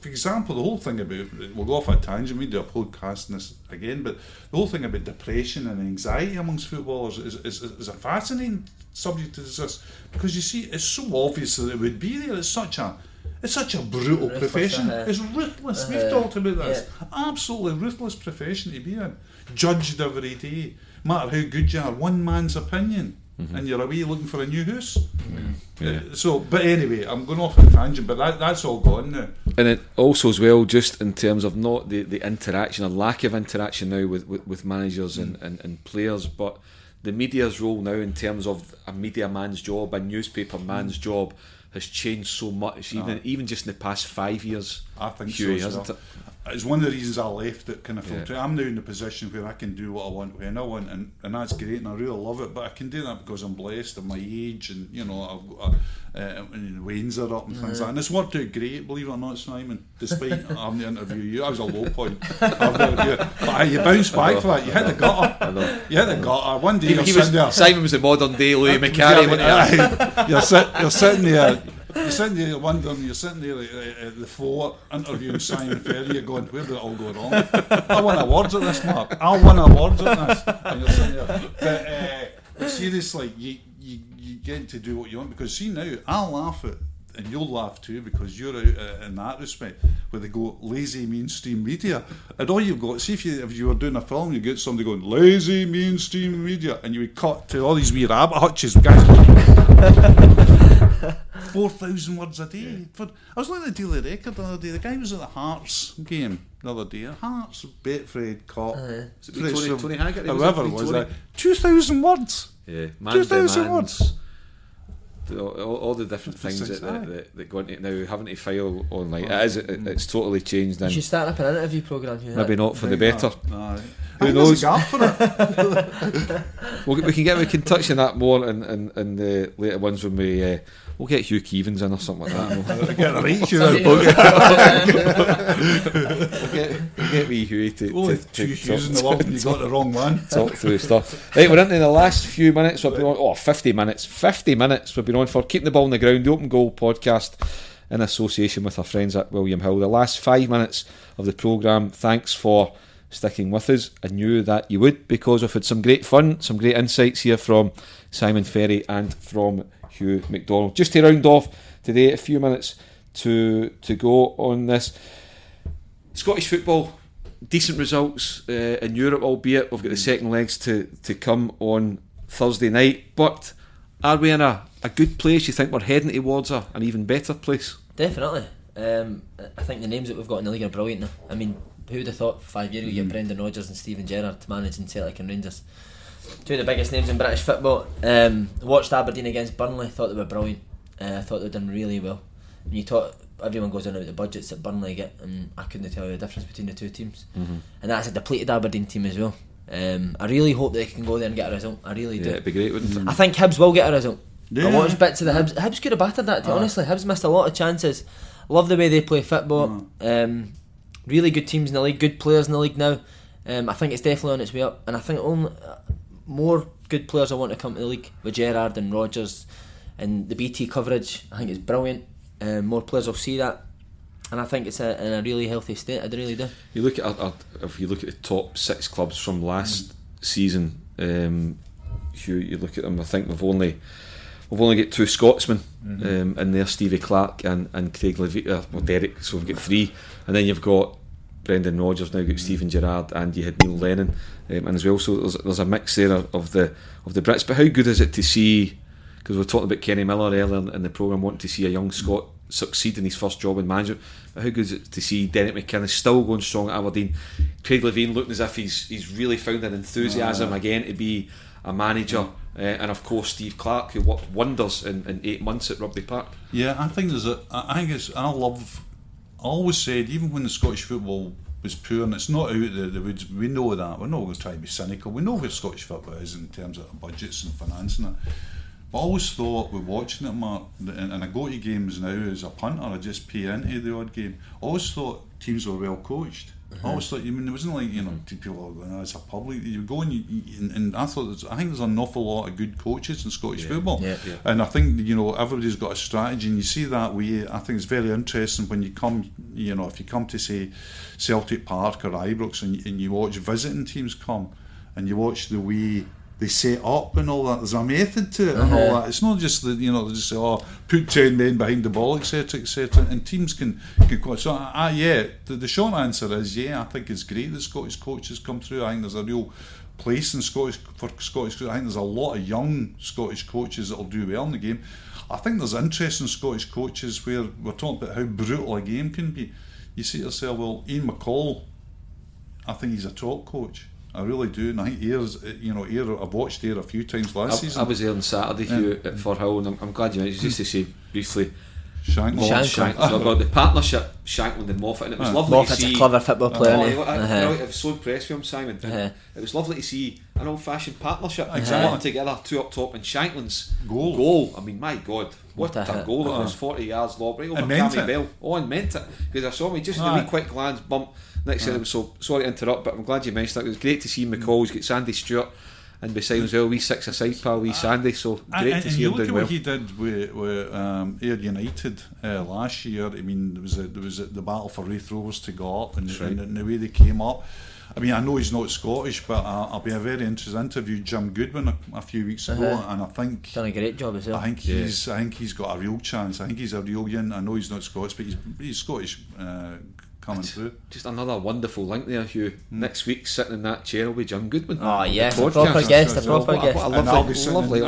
for example, the whole thing about, we'll go off on a tangent, we do a podcast on this again, but the whole thing about depression and anxiety amongst footballers is a fascinating subject to discuss, because you see, it's so obvious that it would be there. It's such a brutal profession. It's ruthless. We've talked about this. Absolutely ruthless profession to be in. Judged every day, no matter how good you are, one man's opinion. And you're away looking for a new house. So, but anyway, I'm going off on a tangent, but that's all gone now. And it also as well, just in terms of not the interaction, or lack of interaction now with managers and players, but the media's role now in terms of a media man's job, a newspaper man's job, has changed so much, even just in the past 5 years. I think Huey, so, hasn't it? It's one of the reasons I left it kind of filter. I'm now in the position where I can do what I want when I want, and that's great, and I really love it. But I can do that because I'm blessed at my age, and Wayne's are up and things like that. And it's worked out great, believe it or not, Simon. Despite having to interview you, I was a low point. But you bounced back for that. You hit the gutter. One day you're sitting there. Simon was a modern day Louis McCarry. You're sitting there. You're sitting there wondering, you're sitting there at the floor interviewing Simon Ferry, you're going, where did it all go wrong? I won awards at this, Mark. I won awards at this. And you're sitting there. But seriously, you get to do what you want, because see now, I'll laugh at, and you'll laugh too, because you're out in that respect, where they go, lazy mainstream media. And all you've got, see if you were doing a film, you get somebody going, lazy mainstream media, and you would cut to all these wee rabbit hutches, guys. 4,000 words a day. I was looking at the Daily Record the other day. The guy was at the Hearts game the other day. Hearts, Betfred, Cop, Tony Haggart, however was that? 2,000 words. Yeah, 2,000 words. All the different things that go into it now, having to file online. It's totally changed. Then you should start up an interview programme. Maybe not for the better. No. Who knows? For it. we can touch on that more in the later ones when we'll get Hugh Keevans in or something like that. We'll get wee Huey you got the wrong one. Talk through stuff. Right, we're into the last few minutes. We've been on 50 minutes we've been on for Keeping the Ball on the Ground, the Open Goal podcast, in association with our friends at William Hill. The last 5 minutes of the programme. Thanks for sticking with us. I knew that you would, because we've had some great fun, some great insights here from Simon Ferry and from Hugh MacDonald. Just to round off today, a few minutes to go on this. Scottish football, decent results in Europe, albeit we've got the second legs to come on Thursday night. But are we in a good place? You think we're heading towards an even better place? Definitely. I think the names that we've got in the league are brilliant now. I mean, who would have thought 5 years ago you had Brendan Rodgers and Steven Gerrard managing Celtic and Rangers, two of the biggest names in British football. Watched Aberdeen against Burnley, thought they were brilliant. I thought they'd done really well. When you talk, everyone goes on about the budgets that Burnley get, and I couldn't tell you the difference between the two teams. Mm-hmm. And that's a depleted Aberdeen team as well. I really hope they can go there and get a result. I really do. It'd be great, wouldn't it? I think Hibs will get a result. Yeah. I watched bits of the Hibs. Hibs could have battered that, honestly. Hibs missed a lot of chances. Love the way they play football. Really good teams in the league, good players in the league now. I think it's definitely on its way up, and I think only more good players I want to come to the league with Gerrard and Rodgers, and the BT coverage. I think it's brilliant. More players will see that, and I think it's in a really healthy state. I really do. You look at if you look at the top six clubs from last season, Hugh. You look at them. I think we've only got two Scotsmen in there, Stevie Clark and Craig Levy, or Derek, so we've got three, and then you've got Brendan Rodgers now, you've got Stephen Gerrard, and you had Neil Lennon and as well, so there's a mix there of the Brits. But how good is it to see, because we were talking about Kenny Miller earlier in the programme, wanting to see a young Scot succeed in his first job in management, but how good is it to see Derek McInnes still going strong at Aberdeen, Craig Levein looking as if he's really found an enthusiasm again to be a manager, and of course Steve Clark, who worked wonders in 8 months at Rugby Park. Yeah, I think I always said, even when the Scottish football was poor, and it's not out of the woods, we know that, we're not going to try to be cynical, we know where Scottish football is in terms of budgets and financing it, but I always thought, with watching it, Mark, and I go to games now as a punter, I just pay into the odd game, I always thought teams were well coached. I always thought, it wasn't like, people are going, it's a public, you go and I think there's an awful lot of good coaches in Scottish football. Yeah, yeah. And I think, everybody's got a strategy, and you see that way. I think it's very interesting when you come, if you come to, say, Celtic Park or Ibrox and you watch visiting teams come and you watch the way they set up and all that, there's a method to it and all that. It's not just that, they just say, put 10 men behind the ball, etc, etc, and teams can so the short answer is I think it's great that Scottish coaches come through. I think there's a real place in Scottish I think there's a lot of young Scottish coaches that'll do well in the game. I think there's interest in Scottish coaches where we're talking about how brutal a game can be. You say to yourself, well, Ian McCall, I think he's a top coach, I really do, and I think I've watched Ayr a few times last season. I was there on Saturday, Hugh, at Fir Hill, and I'm glad you mentioned. Just to say briefly, Shankland. So about the partnership, Shankland and Moffat, and it was lovely. Moffat's a clever football player. I was so impressed with him, Simon. It was lovely to see an old-fashioned partnership. Exactly. Together, two up top, and Shankland's goal. I mean, my God, what a goal! It was 40 yards lob right over Cammy Bell. Oh, and meant it, because I saw me just a wee quick glance bump. Next year, so sorry to interrupt, but I'm glad you mentioned that. It was great to see McCall's get Sandy Stewart, and beside him as well, wee six-a-side pal, wee Sandy. So great to see him doing well. And you look at what he did with Ayr United last year. I mean, there was the battle for Raith Rovers to go up, and the way they came up. I mean, I know he's not Scottish, but I'll be a very interesting interview. Jim Goodwin a few weeks ago, and I think done a great job as well. I think he's got a real chance. I think he's a real yin. I know he's not Scottish, but he's Scottish. Coming through. Just another wonderful link there, Hugh. Next week, sitting in that chair will be Jim Goodwin. Oh yes, a proper guest. I'll be sitting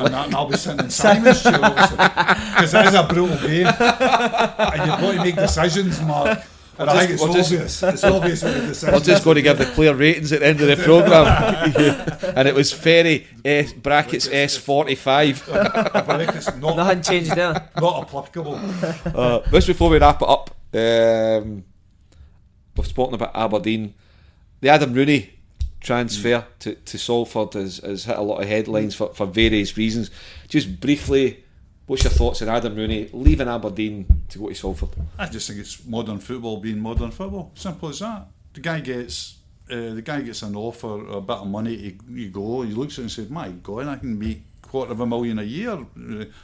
in Simon's chair, because it is a brutal game, and you've got to make decisions, Mark. And I think it's obvious what the decision. I'm just going to give the player ratings at the end of the programme. And it was Ferry, brackets S45. Nothing changed there. Not applicable. Just before we wrap it up, we've spoken about Aberdeen. The Adam Rooney transfer to Salford has hit a lot of headlines for various reasons. Just briefly, what's your thoughts on Adam Rooney leaving Aberdeen to go to Salford? I just think it's modern football being modern football. Simple as that. The guy gets an offer, a bit of money, he looks at it and says, my God, I can make $250,000 a year.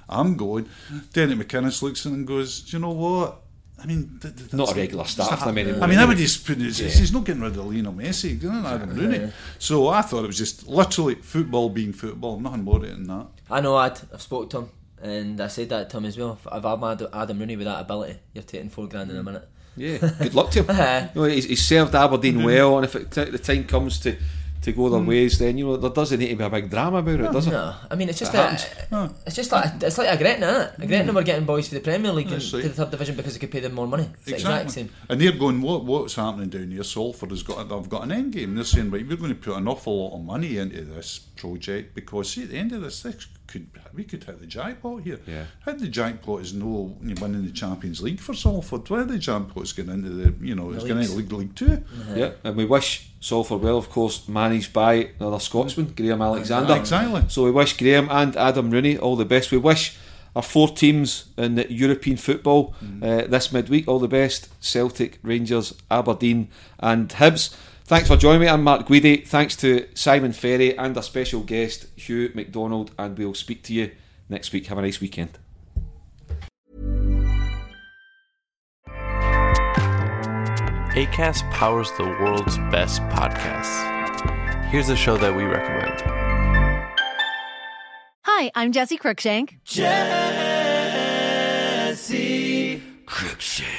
I'm going. Derek McInnes looks at him and goes, do you know what? I mean, not a regular start for them anymore. I mean, everybody's putting it. He's not getting rid of Lionel Messi. Adam Rooney. Yeah. So I thought it was just literally football being football, nothing more than that. I know. I've spoken to him, and I said that to him as well. If I'm Adam Rooney with that ability, you're taking $4,000 in a minute. Yeah, good luck to him. He's served Aberdeen well, and if the time comes to to go their ways, then you know there doesn't need to be a big drama about it, does it? No, I mean it's like Gretna, isn't it? Gretna were getting boys for the Premier League and to the third division because they could pay them more money. It's exactly the exact same. And they're going, what's happening down here? Salford has got, they've got an end game. They're saying, right, we're going to put an awful lot of money into this project because see, at the end of this, we could hit the jackpot here. Yeah. How the jackpot is no winning the Champions League for Salford. Where the jackpot's going into the it's going into League Two. Mm-hmm. Yeah, and we wish Salford well, of course, managed by another Scotsman, Graham Alexander. Exactly. So we wish Graham and Adam Rooney all the best. We wish our four teams in the European football this midweek all the best: Celtic, Rangers, Aberdeen, and Hibs. Thanks for joining me. I'm Mark Guidi. Thanks to Simon Ferry and our special guest, Hugh MacDonald. And we'll speak to you next week. Have a nice weekend. Acast powers the world's best podcasts. Here's a show that we recommend. Hi, I'm Jessie Cruikshank. Jessie Cruikshank.